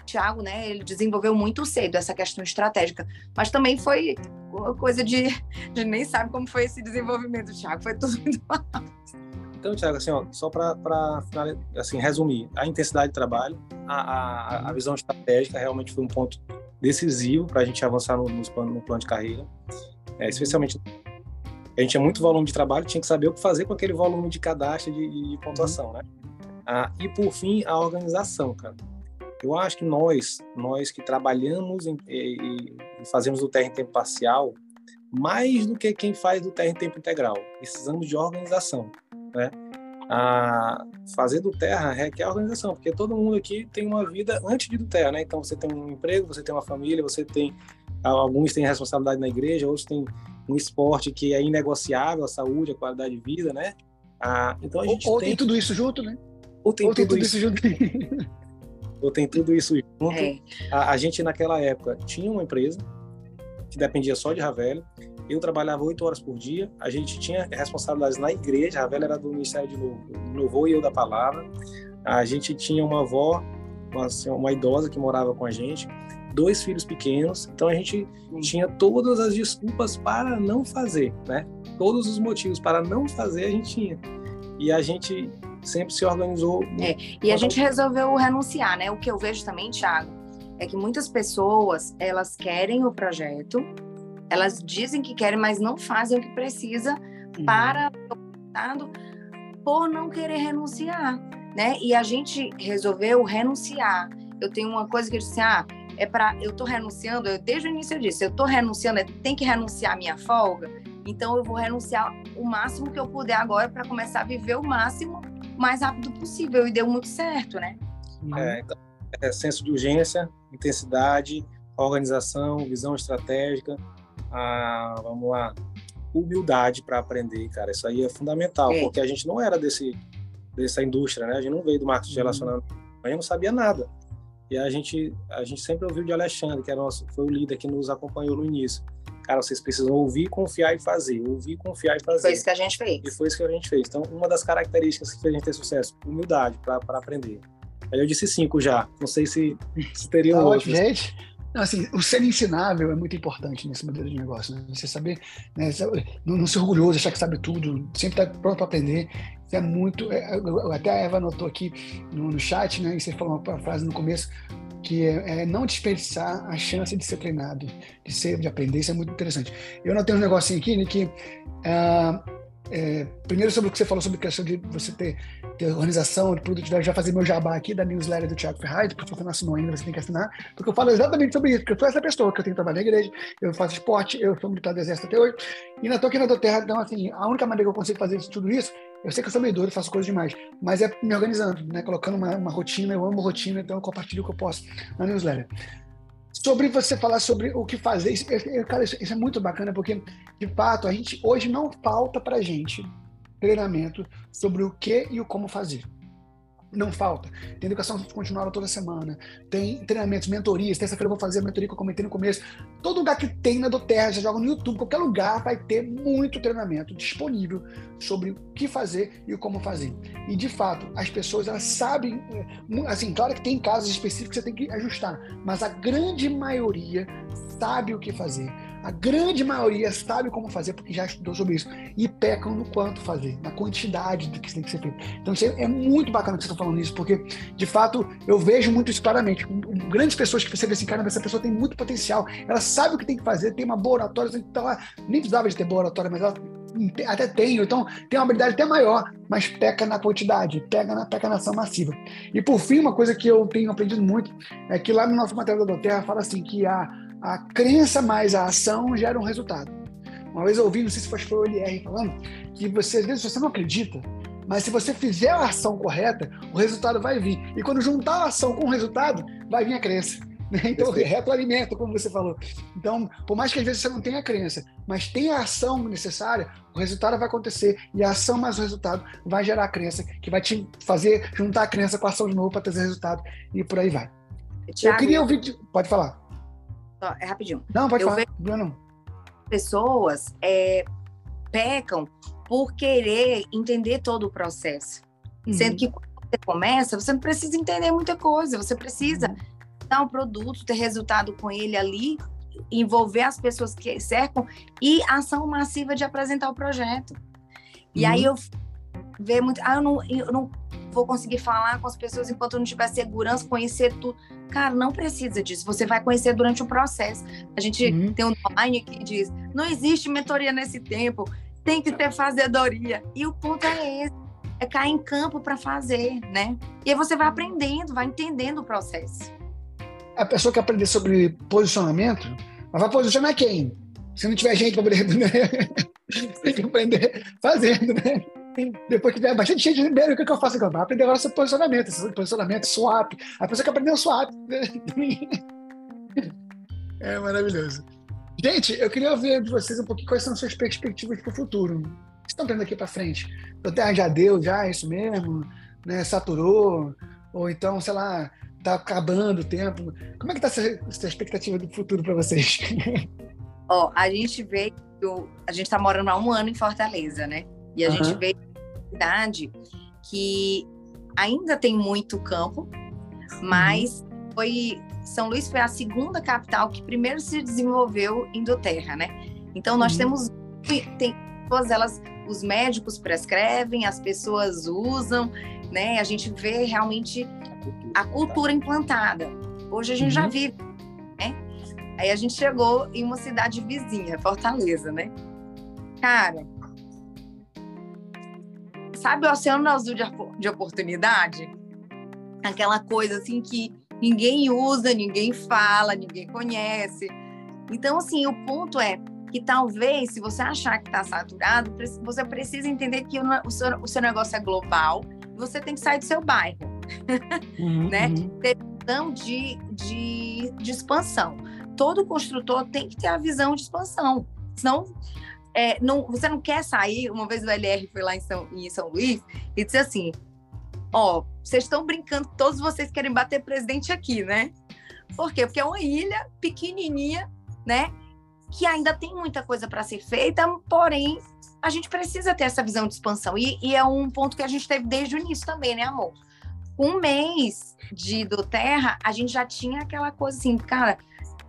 Thiago, né, ele desenvolveu muito cedo essa questão estratégica, mas também foi... coisa de nem sabe como foi esse desenvolvimento, Thiago, foi tudo muito rápido. Então, Thiago, assim, só para assim, resumir, a intensidade de trabalho, a visão estratégica realmente foi um ponto decisivo para a gente avançar no plano de carreira, especialmente a gente tinha muito volume de trabalho, tinha que saber o que fazer com aquele volume de cadastro de pontuação, né? E por fim, a organização, cara. Eu acho que nós que trabalhamos e fazemos o TR em tempo parcial, mais do que quem faz do TR em tempo integral, precisamos de organização, né? Fazer do TR requer organização, porque todo mundo aqui tem uma vida antes de do TR, né? Então, você tem um emprego, você tem uma família, alguns têm responsabilidade na igreja, outros têm um esporte que é inegociável, a saúde, a qualidade de vida, né? Então, a gente tem tudo isso junto, né? Tem tudo isso junto. A gente, naquela época, tinha uma empresa, que dependia só de Rhavelly. Eu trabalhava 8 horas por dia, a gente tinha responsabilidades na igreja, Rhavelly era do Ministério de Louvor e eu da Palavra. A gente tinha uma avó, uma idosa que morava com a gente, 2 filhos pequenos, então a gente tinha todas as desculpas para não fazer, né? Todos os motivos para não fazer a gente tinha. E a gente sempre se organizou. E a gente resolveu renunciar, né? O que eu vejo também, Thiago, é que muitas pessoas, elas querem o projeto, elas dizem que querem, mas não fazem o que precisa para o resultado, por não querer renunciar, né? E a gente resolveu renunciar. Eu tenho uma coisa que eu disse, eu tô renunciando, desde o início eu disse, eu tô renunciando, tem que renunciar a minha folga, então eu vou renunciar o máximo que eu puder agora para começar a viver o máximo, o mais rápido possível, e deu muito certo, né? Então, senso de urgência, intensidade, organização, visão estratégica, humildade para aprender, cara, isso aí é fundamental, porque a gente não era dessa indústria, né? A gente não veio do marketing de relacionamento, a gente não sabia nada. E a gente sempre ouviu de Alexandre, que foi o líder que nos acompanhou no início. Cara, vocês precisam ouvir, confiar e fazer. Ouvir, confiar e fazer. Foi isso que a gente fez. E foi isso que a gente fez. Então, uma das características que fez a gente ter sucesso, humildade para aprender. Aí eu disse 5 já. Não sei se teriam outros. Gente, não, assim, o ser ensinável é muito importante nesse modelo de negócio. Né? Você saber, né? Não ser orgulhoso, achar que sabe tudo, sempre estar pronto para aprender. É muito, até a Eva anotou aqui no chat, né, e você falou uma frase no começo, que é não desperdiçar a chance de ser treinado, de aprender, isso é muito interessante. Eu anotei um negocinho aqui, né, que primeiro sobre o que você falou sobre a questão de você ter organização, de produtividade, já fazer meu jabá aqui da newsletter do Thiago Ferraz, porque você não assinou ainda, você tem que assinar, porque eu falo exatamente sobre isso, porque eu sou essa pessoa, que eu tenho que trabalhar na igreja, eu faço esporte, eu sou militar do exército até hoje, e ainda estou aqui na dōTERRA, então assim, a única maneira que eu consigo fazer tudo isso, eu sei que eu sou meio doido, faço coisas demais, mas é me organizando, né, colocando uma rotina, eu amo rotina, então eu compartilho o que eu posso na newsletter. Sobre você falar sobre o que fazer, cara, isso é muito bacana, porque, de fato, a gente hoje não falta pra gente treinamento sobre o que e o como fazer. Não falta. Tem educação continuada toda semana, tem treinamentos, mentorias, terça-feira eu vou fazer a mentoria que eu comentei no começo. Todo lugar que tem na dōTERRA, você joga no YouTube, qualquer lugar vai ter muito treinamento disponível sobre o que fazer e o como fazer. E, de fato, as pessoas, elas sabem, assim, claro que tem casos específicos que você tem que ajustar, mas a grande maioria sabe o que fazer. A grande maioria sabe como fazer, porque já estudou sobre isso. E pecam no quanto fazer, na quantidade do que tem que ser feito. Então, é muito bacana que vocês estão falando isso, porque, de fato, eu vejo muito isso claramente. Grandes pessoas que você vê assim, caramba, essa pessoa tem muito potencial. Ela sabe o que tem que fazer, tem uma boa oratória, tem que estar lá. Nem precisava de ter boa oratória, mas ela até tem, então tem uma habilidade até maior, mas peca na quantidade, peca na ação massiva. E, por fim, uma coisa que eu tenho aprendido muito é que lá no nosso material da dōTERRA fala assim, que a crença mais a ação gera um resultado. Uma vez eu ouvi, não sei se foi o LR falando, que você, às vezes você não acredita, mas se você fizer a ação correta, o resultado vai vir. E quando juntar a ação com o resultado, vai vir a crença. Então, retroalimenta, como você falou. Então, por mais que às vezes você não tenha a crença, mas tenha a ação necessária, o resultado vai acontecer, e a ação mais o resultado vai gerar a crença, que vai te fazer juntar a crença com a ação de novo para trazer resultado, e por aí vai. Thiago, eu queria ouvir... Pode falar. É rapidinho. Não, pode falar. Pessoas pecam por querer entender todo o processo. Sendo que quando você começa, você não precisa entender muita coisa. Você precisa dar um produto, ter resultado com ele ali, envolver as pessoas que cercam e a ação massiva de apresentar o projeto. E aí eu vejo muito... eu não vou conseguir falar com as pessoas enquanto eu não tiver segurança, conhecer tudo. Cara, não precisa disso, você vai conhecer durante o processo. A gente tem um online que diz, não existe mentoria nesse tempo, tem que ter fazedoria. E o ponto é esse, é cair em campo para fazer, né? E aí você vai aprendendo, vai entendendo o processo. A pessoa que aprender sobre posicionamento, ela vai posicionar quem? Se não tiver gente para aprender, tem que aprender fazendo, né? Depois que tiver bastante gente, o que eu faço? Eu vou aprender agora sobre posicionamento, swap. A pessoa que aprendeu swap. É maravilhoso. Gente, eu queria ouvir de vocês um pouquinho quais são as suas perspectivas para o futuro. O que vocês estão vendo aqui para frente? dōTERRA já deu, já, é isso mesmo? Né? Saturou? Ou então, sei lá, está acabando o tempo? Como é que está essa expectativa do futuro para vocês? Ó, a gente veio... A gente tá morando há um ano em Fortaleza, né? E a gente veio numa cidade que ainda tem muito campo, mas foi... São Luís foi a segunda capital que primeiro se desenvolveu em dōTERRA, né? Então, nós temos... Tem pessoas, elas... Os médicos prescrevem, as pessoas usam, né? A gente vê realmente a cultura implantada. Hoje a gente já vive, né? Aí a gente chegou em uma cidade vizinha, Fortaleza, né? Cara, sabe o Oceano Azul de oportunidade? Aquela coisa assim que ninguém usa, ninguém fala, ninguém conhece. Então, assim, o ponto é que talvez, se você achar que está saturado, você precisa entender que o seu negócio é global, você tem que sair do seu bairro, né? Ter visão de expansão. Todo construtor tem que ter a visão de expansão, senão você não quer sair. Uma vez o LR foi lá em São Luís e disse assim, ó, vocês estão brincando, todos vocês querem bater presidente aqui, né? Por quê? Porque é uma ilha pequenininha, né? Que ainda tem muita coisa para ser feita, porém, a gente precisa ter essa visão de expansão. E é um ponto que a gente teve desde o início também, né, amor? Um mês de dōTERRA, a gente já tinha aquela coisa assim, cara,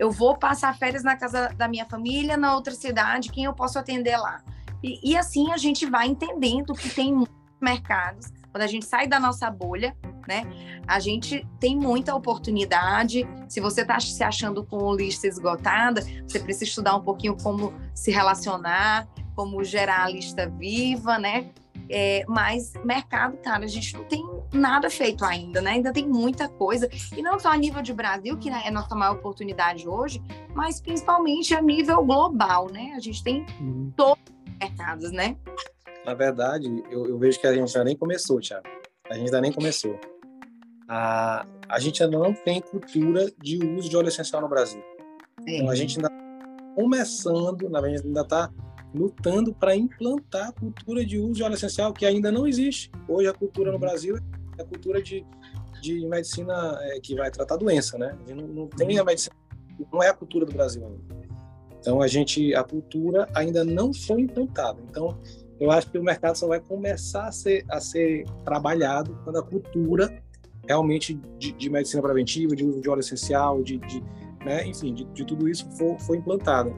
eu vou passar férias na casa da minha família, na outra cidade, quem eu posso atender lá? E assim, a gente vai entendendo que tem muitos mercados. Quando a gente sai da nossa bolha, né? A gente tem muita oportunidade. Se você está se achando com lista esgotada, você precisa estudar um pouquinho como se relacionar, como gerar a lista viva, né? Mas mercado, cara, a gente não tem nada feito ainda, né? Ainda tem muita coisa. E não só a nível de Brasil, que é a nossa maior oportunidade hoje, mas principalmente a nível global, né? A gente tem todos os mercados, né? Na verdade, eu vejo que a gente já nem começou, Thiago. A gente ainda nem começou. A gente ainda não tem cultura de uso de óleo essencial no Brasil. Sim. Então, a gente ainda está começando, na verdade, ainda está lutando para implantar a cultura de uso de óleo essencial, que ainda não existe. Hoje, a cultura no Brasil é a cultura de medicina que vai tratar doença, né? A gente não tem a medicina, não é a cultura do Brasil ainda. Então, a cultura ainda não foi implantada. Então, eu acho que o mercado só vai começar a ser trabalhado quando a cultura realmente de medicina preventiva, de uso de óleo essencial, né? Enfim, de tudo isso foi implantada.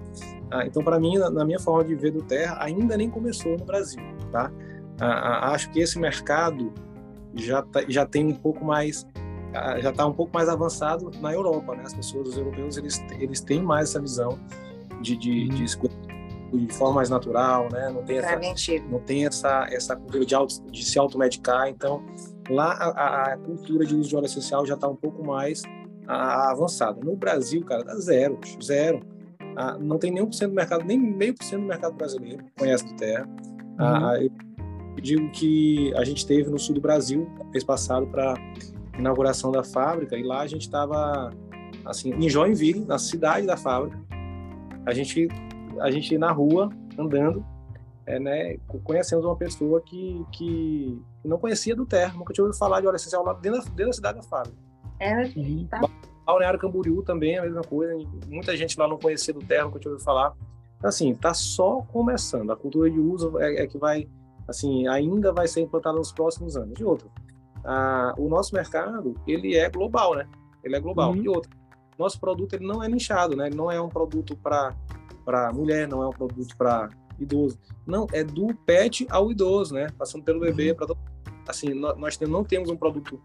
Ah, então, para mim, na minha forma de ver dōTERRA, ainda nem começou no Brasil. Tá? Acho que esse mercado já está um pouco mais avançado na Europa. Né? As pessoas, os europeus, eles têm mais essa visão de forma mais natural, né? Não tem essa cultura de se automedicar. Então, lá a cultura de uso de óleo essencial já está um pouco mais avançada. No Brasil, cara, tá zero. Não tem nem meio por cento do mercado brasileiro que conhece dōTERRA. Eu digo que a gente teve no sul do Brasil, mês passado, para inauguração da fábrica, e lá a gente estava assim, em Joinville, na cidade da fábrica. A gente na rua, andando, né, conhecemos uma pessoa que não conhecia dōTERRA, nunca tinha ouvido falar de óleo essencial lá dentro da cidade da Fábio. Tá. Balneário Camboriú também, a mesma coisa, muita gente lá não conhecia dōTERRA, nunca tinha ouvido falar. Assim, tá só começando, a cultura de uso é que vai, assim, ainda vai ser implantada nos próximos anos. De outro, o nosso mercado, ele é global, né? Ele é global. De outro, nosso produto, ele não é nichado, né? Ele não é um produto para mulher, não é um produto para idoso. Não, é do pet ao idoso, né? Passando pelo bebê, para todo mundo. Assim, nós não temos um produto,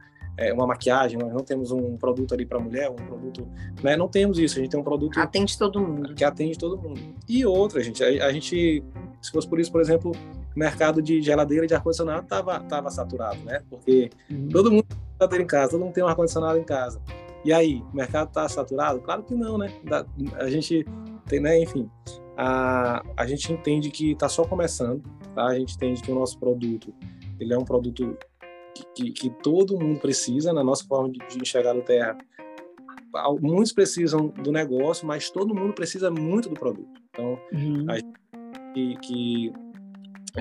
uma maquiagem, nós não temos um produto ali para mulher, um produto, né? Não temos isso, a gente tem um produto... Atende todo mundo. Que atende todo mundo. E outra, gente, a gente, se fosse por isso, por exemplo, o mercado de geladeira e de ar-condicionado tava saturado, né? Porque todo mundo tem geladeira em casa, todo mundo tem um ar-condicionado em casa. E aí, o mercado tá saturado? Claro que não, né? A gente... Tem, né? Enfim, a gente entende que está só começando, tá? A gente entende que o nosso produto, ele é um produto que todo mundo precisa, na nossa forma de enxergar dōTERRA. Muitos precisam do negócio, mas todo mundo precisa muito do produto. Então, a gente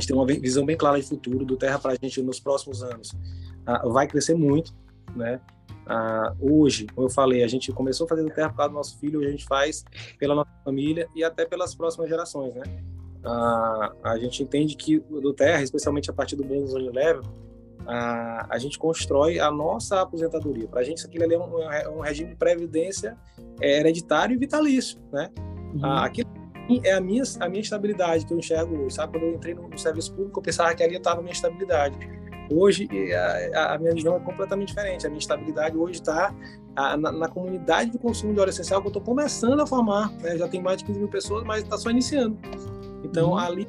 tem uma visão bem clara de futuro dōTERRA para a gente nos próximos anos. Vai crescer muito, né? Hoje, como eu falei, a gente começou a fazer dōTERRA por causa do nosso filho, hoje a gente faz pela nossa família e até pelas próximas gerações, né? A gente entende que o dōTERRA, especialmente a partir do Bônus Unilever, a gente constrói a nossa aposentadoria. Para a gente, isso aquilo ali é um regime de previdência hereditário e vitalício, né? Aquilo é a minha estabilidade que eu enxergo hoje, sabe? Quando eu entrei no serviço público, eu pensava que ali eu estava na minha estabilidade. Hoje, a minha visão é completamente diferente. A minha estabilidade hoje está na comunidade de consumo de óleo essencial que eu estou começando a formar, né? Já tem mais de 15 mil pessoas, mas está só iniciando. Então, ali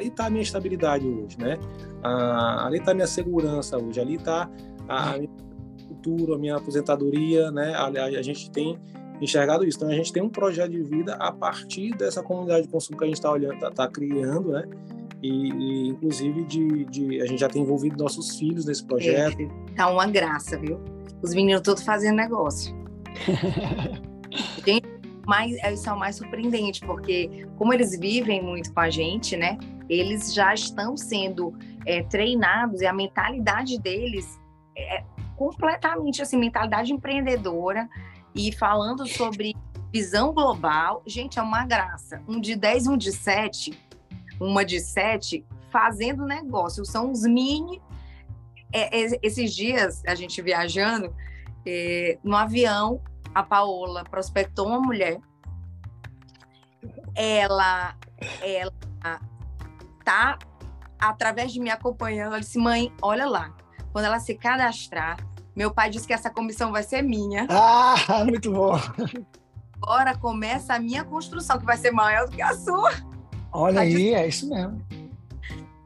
está a minha estabilidade hoje, né? Ali está a minha segurança hoje, ali está a minha futuro, a minha aposentadoria, né? A gente tem enxergado isso. Então, a gente tem um projeto de vida a partir dessa comunidade de consumo que a gente está olhando, está criando, né? E inclusive, a gente já tem envolvido nossos filhos nesse projeto. Tá uma graça, viu? Os meninos todos fazendo negócio. Gente, isso é o mais surpreendente, porque como eles vivem muito com a gente, né? Eles já estão sendo treinados, e a mentalidade deles é completamente assim, mentalidade empreendedora, e falando sobre visão global. Gente, é uma graça. Um de 10, um de 7... uma de 7, fazendo negócio. São os mini... esses dias, a gente viajando, no avião, a Paola prospectou uma mulher. Ela tá, através de me acompanhando, ela disse: mãe, olha lá, quando ela se cadastrar, meu pai disse que essa comissão vai ser minha. Ah, muito bom! Agora começa a minha construção, que vai ser maior do que a sua. Olha aí, é isso mesmo.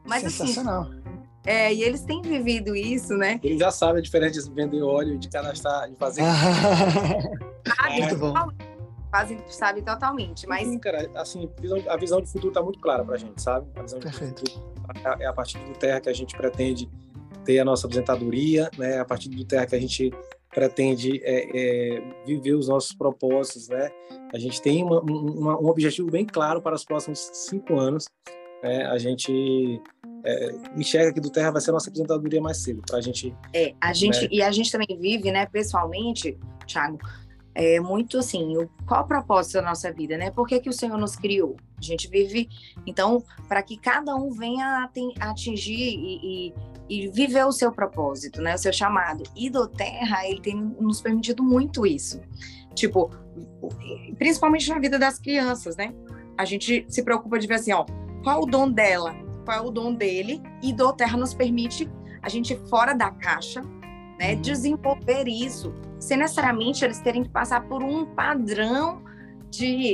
Mas, sensacional. Assim, e eles têm vivido isso, né? Eles já sabem a diferença de vender óleo, de cadastrar, de fazer... Sabe, muito bom. Sabe totalmente, mas... Sim, cara, assim, a visão de futuro está muito clara para a gente, sabe? A visão de futuro é a partir do dōTERRA que a gente pretende ter a nossa aposentadoria, né? A partir do dōTERRA que a gente pretende viver os nossos propósitos, né? A gente tem um objetivo bem claro para os próximos 5 anos, né? A gente enxerga que dōTERRA vai ser a nossa aposentadoria mais cedo, para a gente... Né? E a gente também vive, né, pessoalmente, Thiago, muito assim, qual o propósito da nossa vida, né? Por que que o Senhor nos criou? A gente vive, então, para que cada um venha atingir e viver o seu propósito, né? O seu chamado. E dōTERRA, ele tem nos permitido muito isso. Tipo, principalmente na vida das crianças, né? A gente se preocupa de ver assim, ó, qual é o dom dela, qual é o dom dele, e dōTERRA nos permite a gente, fora da caixa, né, desenvolver isso, sem necessariamente eles terem que passar por um padrão de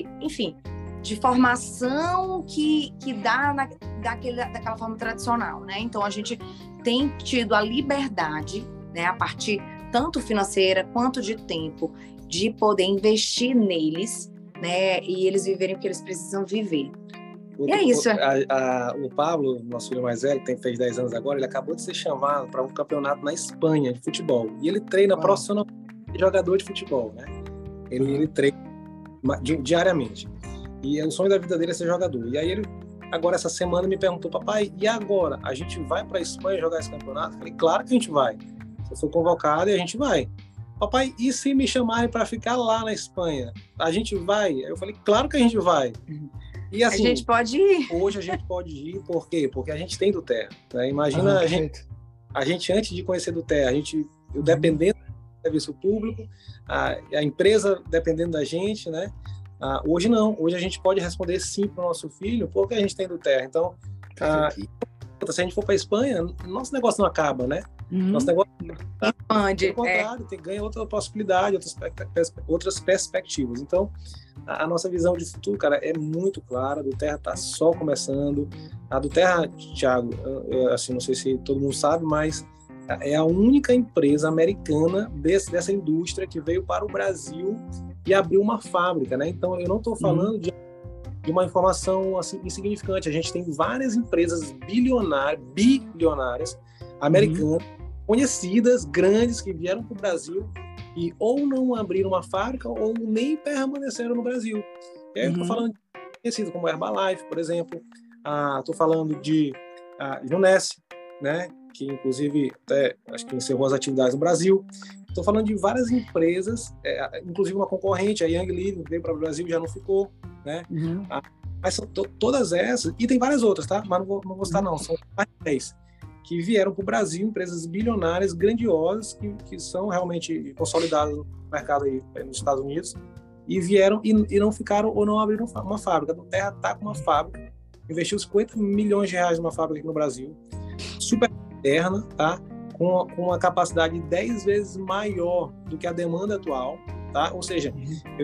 formação que dá daquela forma tradicional, né? Então, a gente tem tido a liberdade, né, a partir tanto financeira quanto de tempo, de poder investir neles, né, e eles viverem o que eles precisam viver. E é isso. O Pablo, nosso filho mais velho, que fez 10 anos agora, ele acabou de ser chamado para um campeonato na Espanha de futebol. E ele treina profissionalmente, jogador de futebol, né? Ele treina diariamente. E o sonho da vida dele é ser jogador. E aí ele, agora essa semana, me perguntou: papai, e agora? A gente vai para a Espanha jogar esse campeonato? Eu falei: claro que a gente vai. Se eu for convocado, a gente vai. Papai, e se me chamarem para ficar lá na Espanha? A gente vai? Eu falei: claro que a gente vai. E assim, a gente pode ir. Hoje a gente pode ir, por quê? Porque a gente tem dōTERRA, né? Imagina a gente, antes de conhecer dōTERRA, a gente, dependendo do serviço público, a empresa dependendo da gente, né? Hoje não, hoje a gente pode responder sim para o nosso filho, porque a gente tem dōTERRA. Então, se a gente for para a Espanha, nosso negócio não acaba, né? Nosso negócio expande, pelo contrário, ganha outra possibilidade, outras perspectivas. Então, a nossa visão de futuro, cara, é muito clara. dōTERRA está só começando. A dōTERRA, Thiago, assim, não sei se todo mundo sabe, mas é a única empresa americana dessa indústria que veio para o Brasil e abriu uma fábrica, né? Então, eu não estou falando de uma informação assim, insignificante. A gente tem várias empresas bilionárias americanas, conhecidas, grandes, que vieram para o Brasil e ou não abriram uma fábrica ou nem permaneceram no Brasil. E aí eu estou falando de conhecidas como Herbalife, por exemplo. Estou falando de Unessi, né? Que inclusive até acho que encerrou as atividades no Brasil. Estou falando de várias empresas, inclusive uma concorrente, a Young Living, veio para o Brasil, já não ficou, né? Uhum. Mas são todas essas, e tem várias outras, tá? Mas não vou citar não, são mais 10 que vieram para o Brasil, empresas bilionárias, grandiosas, que são realmente consolidadas no mercado aí nos Estados Unidos, e vieram e não ficaram ou não abriram uma fábrica. A dōTERRA está com uma fábrica, investiu 50 milhões de reais numa fábrica aqui no Brasil, super moderna, tá? Com uma capacidade 10 vezes maior do que a demanda atual, tá? Ou seja, a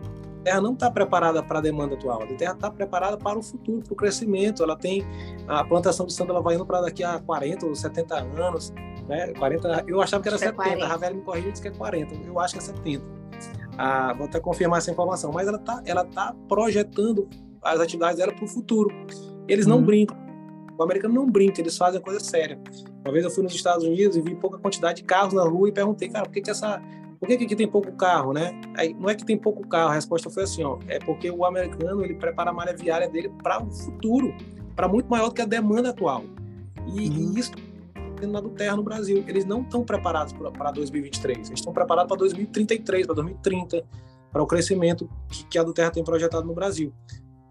dōTERRA não está preparada para a demanda atual, a dōTERRA está preparada para o futuro, para o crescimento. Ela tem a plantação de sandalo, ela vai indo para daqui a 40 ou 70 anos, né? 40, eu achava que era 70, a Rhavelly me corrigiu e disse que é 40, eu acho que é 70. Vou até confirmar essa informação, mas ela tá projetando as atividades dela para o futuro. Eles não brincam. O americano não brinca, eles fazem a coisa séria. Uma vez eu fui nos Estados Unidos e vi pouca quantidade de carros na rua e perguntei, cara, por que aqui tem pouco carro, né? Aí, não é que tem pouco carro, a resposta foi assim, ó, é porque o americano, ele prepara a malha viária dele para o futuro, para muito maior do que a demanda atual. E isso na dōTERRA no Brasil, eles não estão preparados para 2023, eles estão preparados para 2033, para 2030, para o crescimento que a dōTERRA tem projetado no Brasil.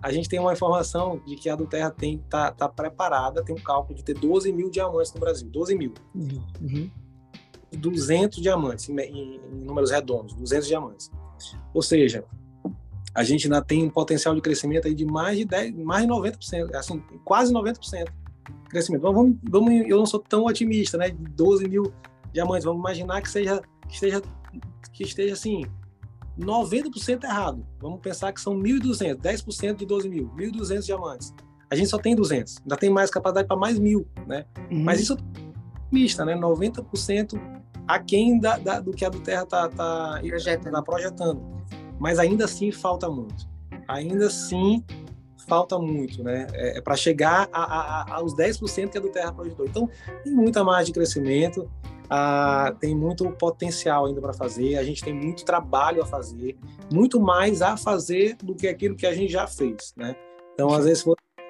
A gente tem uma informação de que a dōTERRA está preparada, tem um cálculo de ter 12 mil diamantes no Brasil, 12 mil. Uhum. 200 diamantes, em números redondos, 200 diamantes. Ou seja, a gente ainda tem um potencial de crescimento aí de mais de 90%, assim, quase 90% de crescimento. Mas eu não sou tão otimista, né? 12 mil diamantes, vamos imaginar que esteja assim... 90% errado. Vamos pensar que são 1.200, 10% de 12 mil, 1.200 diamantes. A gente só tem 200, ainda tem mais capacidade para mais 1.000, né? Uhum. Mas isso é mista, né? 90% aquém do que a dōTERRA está projetando. Mas ainda assim falta muito. Ainda assim falta muito, né? É para chegar aos 10% que a dōTERRA projetou. Então, tem muita margem de crescimento. Tem muito potencial ainda para fazer, a gente tem muito trabalho a fazer, muito mais a fazer do que aquilo que a gente já fez, né? Então, às vezes,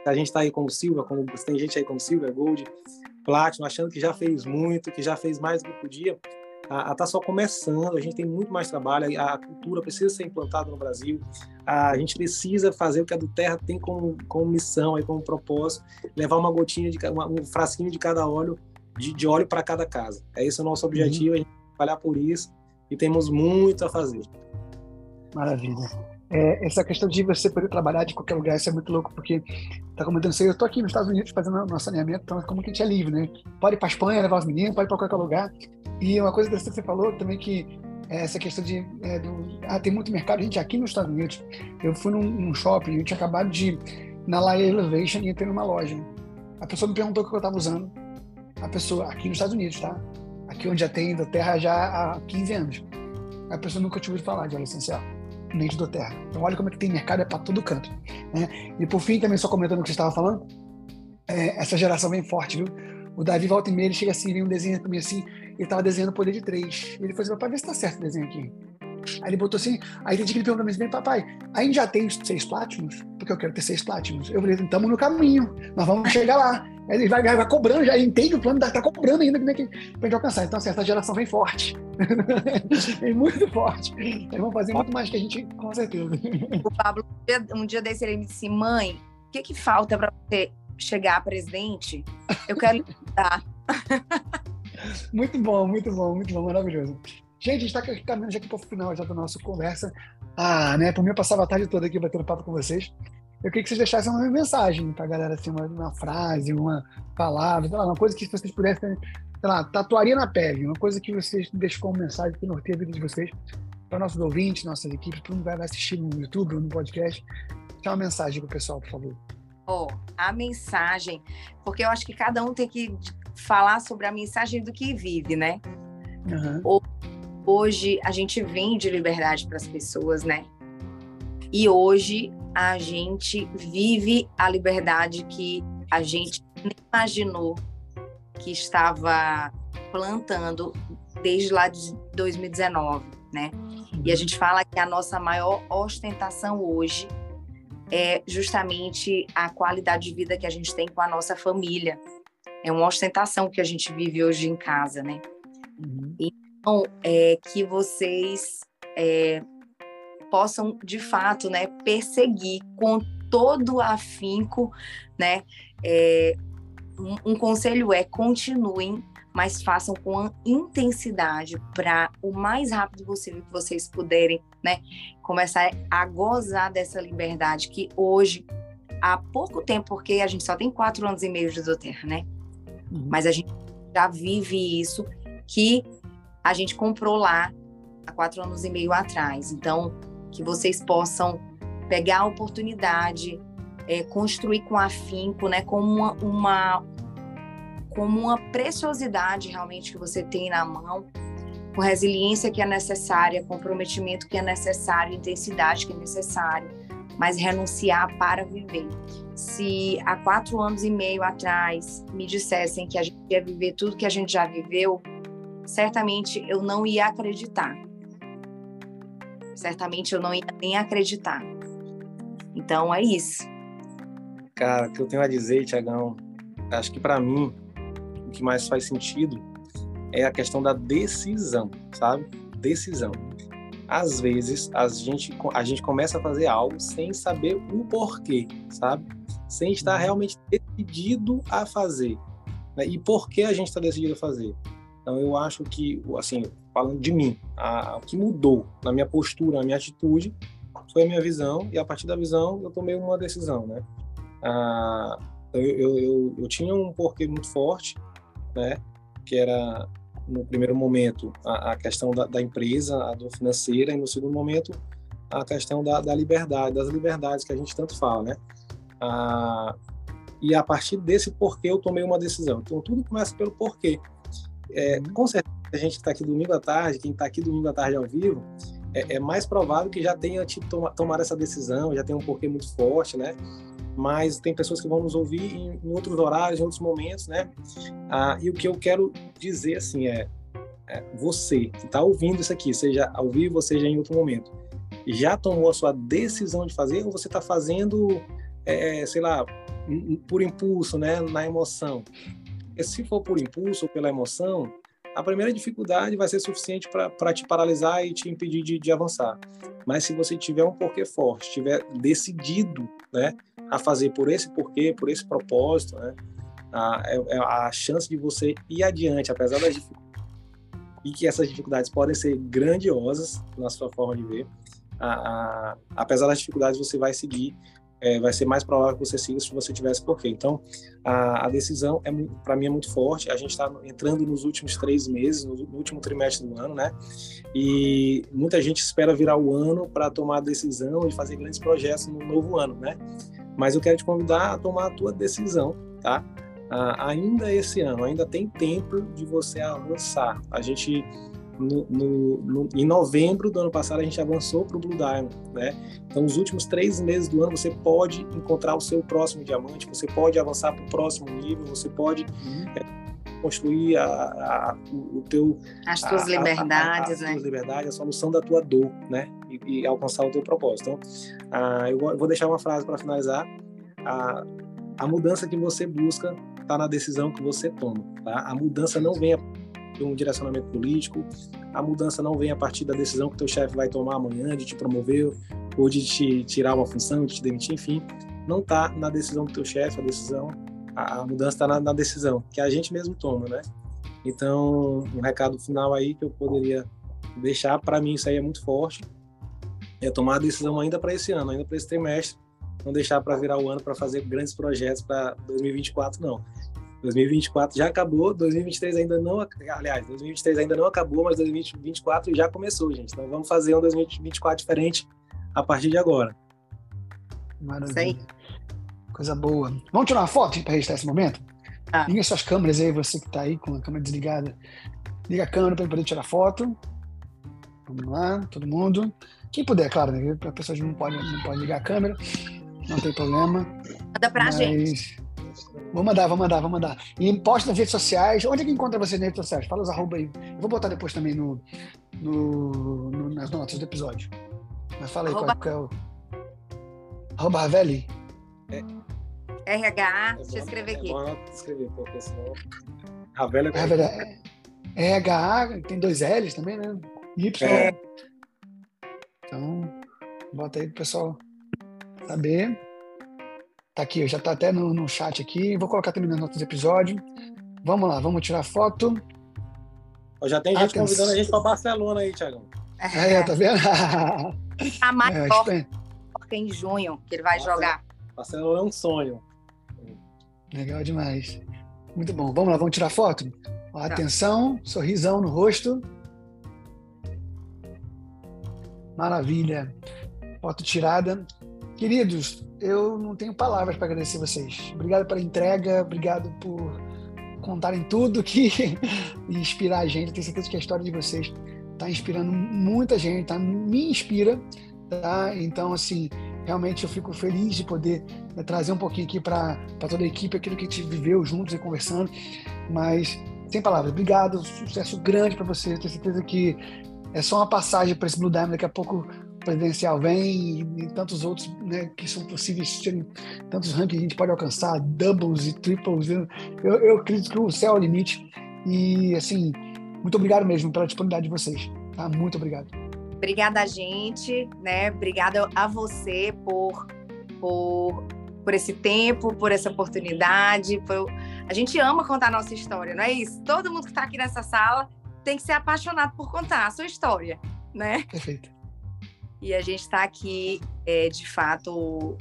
a gente está aí como Silva, tem gente aí como Silva, Gold, Platinum, achando que já fez muito, que já fez mais do que podia, está só começando, a gente tem muito mais trabalho, a cultura precisa ser implantada no Brasil, a gente precisa fazer o que a dōTERRA tem como missão, aí, como propósito, levar uma gotinha, um frasquinho de cada óleo, de óleo para cada casa. Esse é o nosso objetivo, a gente trabalhar por isso e temos muito a fazer. Maravilha. Essa questão de você poder trabalhar de qualquer lugar, isso é muito louco, porque tá comentando isso aí, eu estou aqui nos Estados Unidos fazendo nosso saneamento, então como que a gente é livre, né? Pode ir para a Espanha, levar os meninos, pode ir para qualquer lugar. E uma coisa interessante que você falou também, que essa questão de... tem muito mercado, gente, aqui nos Estados Unidos. Eu fui num shopping, eu tinha acabado de ir na Laia Elevation e entrei numa loja. A pessoa me perguntou o que eu estava usando. A pessoa, aqui nos Estados Unidos, tá? Aqui onde já tem dōTERRA já há 15 anos. A pessoa nunca tinha ouvido falar de óleo essencial, nem de dōTERRA. Então, olha como é que tem mercado, para todo canto, né? E por fim, também só comentando o que você estava falando, essa geração vem forte, viu? O Davi volta e meia, ele chega assim, vem um desenho também assim, ele tava desenhando o poder de 3. Ele falou assim, papai, vê se tá certo o desenho aqui. Aí ele botou assim, aí tem dia que ele perguntou pra mim assim, papai, ainda já tem 6 Platinums? Porque eu quero ter 6 Platinums. Eu falei, estamos no caminho, nós vamos chegar lá. Aí ele vai cobrando, já entende o plano, tá cobrando ainda como é que pra gente alcançar. Então, assim, essa geração vem forte. Vem muito forte. Eles vão fazer muito mais que a gente, com certeza. O Pablo, um dia desse, ele me disse, mãe, o que falta pra você chegar a presidente? Eu quero estudar. Muito bom, muito bom, muito bom, maravilhoso. Gente, a gente está caminhando já aqui para o final já da nossa conversa. Né? Por mim, eu passava a tarde toda aqui batendo papo com vocês. Eu queria que vocês deixassem uma mensagem para a galera, assim, uma frase, uma palavra, sei lá, uma coisa que vocês pudessem, sei lá, tatuaria na pele, uma coisa que vocês deixam como mensagem que norteia a vida de vocês, para nossos ouvintes, nossas equipes, para quem vai assistir no YouTube ou no podcast. Deixa uma mensagem para o pessoal, por favor. A mensagem, porque eu acho que cada um tem que falar sobre a mensagem do que vive, né? Uhum. Hoje a gente vende liberdade para as pessoas, né? E hoje a gente vive a liberdade que a gente nem imaginou que estava plantando desde lá de 2019, né? E a gente fala que a nossa maior ostentação hoje é justamente a qualidade de vida que a gente tem com a nossa família. É uma ostentação que a gente vive hoje em casa, né? E é que vocês possam, de fato, né, perseguir com todo afinco, né? Um conselho é continuem, mas façam com intensidade para o mais rápido possível que vocês puderem, né, começar a gozar dessa liberdade que hoje, há pouco tempo, porque a gente só tem 4 anos e meio de dōTERRA, né? Mas a gente já vive isso que a gente comprou lá há 4 anos e meio atrás. Então, que vocês possam pegar a oportunidade, construir com afinco, né, como uma preciosidade realmente que você tem na mão, com resiliência que é necessária, comprometimento que é necessário, intensidade que é necessário, mas renunciar para viver. Se há 4 anos e meio atrás me dissessem que a gente ia viver tudo que a gente já viveu, certamente eu não ia acreditar. Certamente eu não ia nem acreditar. Então é isso. Cara, o que eu tenho a dizer, Thiagão, acho que para mim o que mais faz sentido é a questão da decisão, sabe? Decisão. Às vezes a gente começa a fazer algo sem saber o porquê, sabe? Sem estar realmente decidido a fazer, né? E por que a gente está decidido a fazer? Então eu acho que, assim, falando de mim, o que mudou na minha postura, na minha atitude, foi a minha visão, e a partir da visão eu tomei uma decisão, né? Eu tinha um porquê muito forte, né? Que era, no primeiro momento, a questão da empresa, a do financeira, e no segundo momento, a questão da liberdade, das liberdades que a gente tanto fala, né? E a partir desse porquê eu tomei uma decisão. Então tudo começa pelo porquê. Com certeza, a gente está aqui domingo à tarde, quem está aqui domingo à tarde ao vivo, é mais provável que já tenha tomado essa decisão, já tenha um porquê muito forte, né? Mas tem pessoas que vão nos ouvir em outros horários, em outros momentos, né? E o que eu quero dizer, assim, você que está ouvindo isso aqui, seja ao vivo ou seja em outro momento, já tomou a sua decisão de fazer, ou você está fazendo, sei lá, por impulso, né? Na emoção. Se for por impulso ou pela emoção, a primeira dificuldade vai ser suficiente para te paralisar e te impedir de avançar. Mas se você tiver um porquê forte, tiver decidido, né, a fazer por esse porquê, por esse propósito, né, a chance de você ir adiante, apesar das dificuldades, e que essas dificuldades podem ser grandiosas na sua forma de ver, apesar das dificuldades você vai seguir, vai ser mais provável que você siga se você tivesse porquê. Então, a decisão, para mim, é muito forte. A gente está entrando nos últimos 3 meses, no último trimestre do ano, né? E muita gente espera virar o ano para tomar a decisão e fazer grandes projetos no novo ano, né? Mas eu quero te convidar a tomar a tua decisão, tá? Ainda esse ano, ainda tem tempo de você avançar. A gente... em novembro do ano passado a gente avançou para o Blue Diamond, né? Então os últimos 3 meses do ano você pode encontrar o seu próximo diamante, você pode avançar para o próximo nível, você pode construir as tuas liberdades, né? As tuas liberdades, a solução da tua dor, né? E alcançar o teu propósito. Então eu vou deixar uma frase para finalizar: a mudança que você busca está na decisão que você toma, tá? A mudança não vem de um direcionamento político, a mudança não vem a partir da decisão que teu chefe vai tomar amanhã de te promover ou de te tirar uma função, de te demitir, enfim, não está na decisão do teu chefe, a mudança está na decisão que a gente mesmo toma, né? Então, um recado final aí que eu poderia deixar, para mim isso aí é muito forte, é tomar a decisão ainda para esse ano, ainda para esse trimestre, não deixar para virar o ano para fazer grandes projetos para 2024, não. 2024 já acabou, 2023 ainda não... Aliás, 2023 ainda não acabou, mas 2024 já começou, gente. Então vamos fazer um 2024 diferente a partir de agora. Maravilha. Sim. Coisa boa. Vamos tirar uma foto para registrar esse momento? Liga suas câmeras aí, você que está aí com a câmera desligada. Liga a câmera para poder tirar foto. Vamos lá, todo mundo. Quem puder, claro, né? Para pessoas que não pode ligar a câmera, não tem problema. Manda para gente. Vou mandar. E posta nas redes sociais. Onde é que encontra vocês nas redes sociais? Fala os arroba aí. Eu vou botar depois também nas notas do episódio. Mas fala aí qual é o... Arroba Rhavelly? RH, deixa eu escrever aqui. Rhavelly é... É, HA, tem dois L's também, né? Y. É. Então, bota aí pro pessoal saber. Tá aqui, já tá até no chat aqui. Vou colocar também nas notas do episódio. Vamos lá, vamos tirar foto. Já tem gente convidando a gente pra Barcelona aí, Thiago. É, tá vendo? A mais forte em junho, que ele vai jogar. Barcelona é um sonho. Legal demais. Muito bom. Vamos lá, vamos tirar foto? Ó, atenção, sorrisão no rosto. Maravilha. Foto tirada. Queridos, eu não tenho palavras para agradecer vocês. Obrigado pela entrega, obrigado por contarem tudo que inspirar a gente. Tenho certeza que a história de vocês está inspirando muita gente, tá? Me inspira, tá? Então, assim, realmente eu fico feliz de poder trazer um pouquinho aqui para toda a equipe aquilo que a gente viveu juntos e conversando, mas sem palavras, obrigado, sucesso grande para vocês. Tenho certeza que é só uma passagem para esse Blue Diamond, daqui a pouco o presidencial vem e tantos outros, né, que são possíveis, tantos rankings que a gente pode alcançar, doubles e triples. Eu acredito que o céu é o limite e, assim, muito obrigado mesmo pela disponibilidade de vocês, tá? Muito obrigado. Obrigada a gente, né? Obrigada a você por esse tempo, por essa oportunidade. A gente ama contar a nossa história, não é isso? Todo mundo que está aqui nessa sala tem que ser apaixonado por contar a sua história, né? Perfeito. E a gente está aqui, de fato,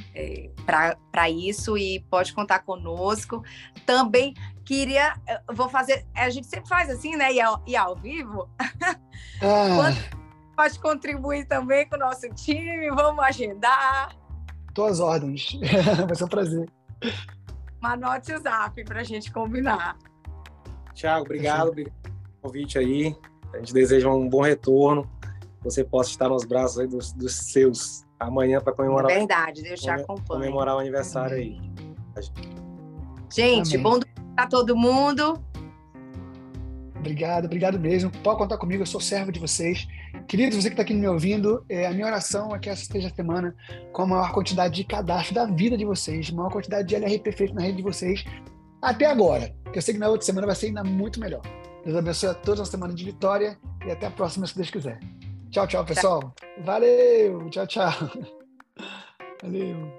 para isso, e pode contar conosco. Também queria... Vou fazer... A gente sempre faz assim, né? E ao vivo. Pode contribuir também com o nosso time. Vamos agendar. Tô às ordens. Vai ser um prazer. Anote o zap para a gente combinar. Thiago, obrigado pelo convite aí. A gente deseja um bom retorno. Você possa estar nos braços aí dos seus amanhã para comemorar. É verdade, Deus te acompanha. Comemorar o aniversário. Amém. Aí. Gente, amém. Bom domingo para todo mundo. Obrigado, obrigado mesmo. Pode contar comigo, eu sou servo de vocês. Queridos, você que está aqui me ouvindo, a minha oração é que essa seja a semana com a maior quantidade de cadastro da vida de vocês, maior quantidade de LRP feito na rede de vocês até agora. Eu sei que na outra semana vai ser ainda muito melhor. Deus abençoe a todos uma semana de vitória e até a próxima, se Deus quiser. Tchau, tchau, pessoal. Valeu! Tchau, tchau. Valeu.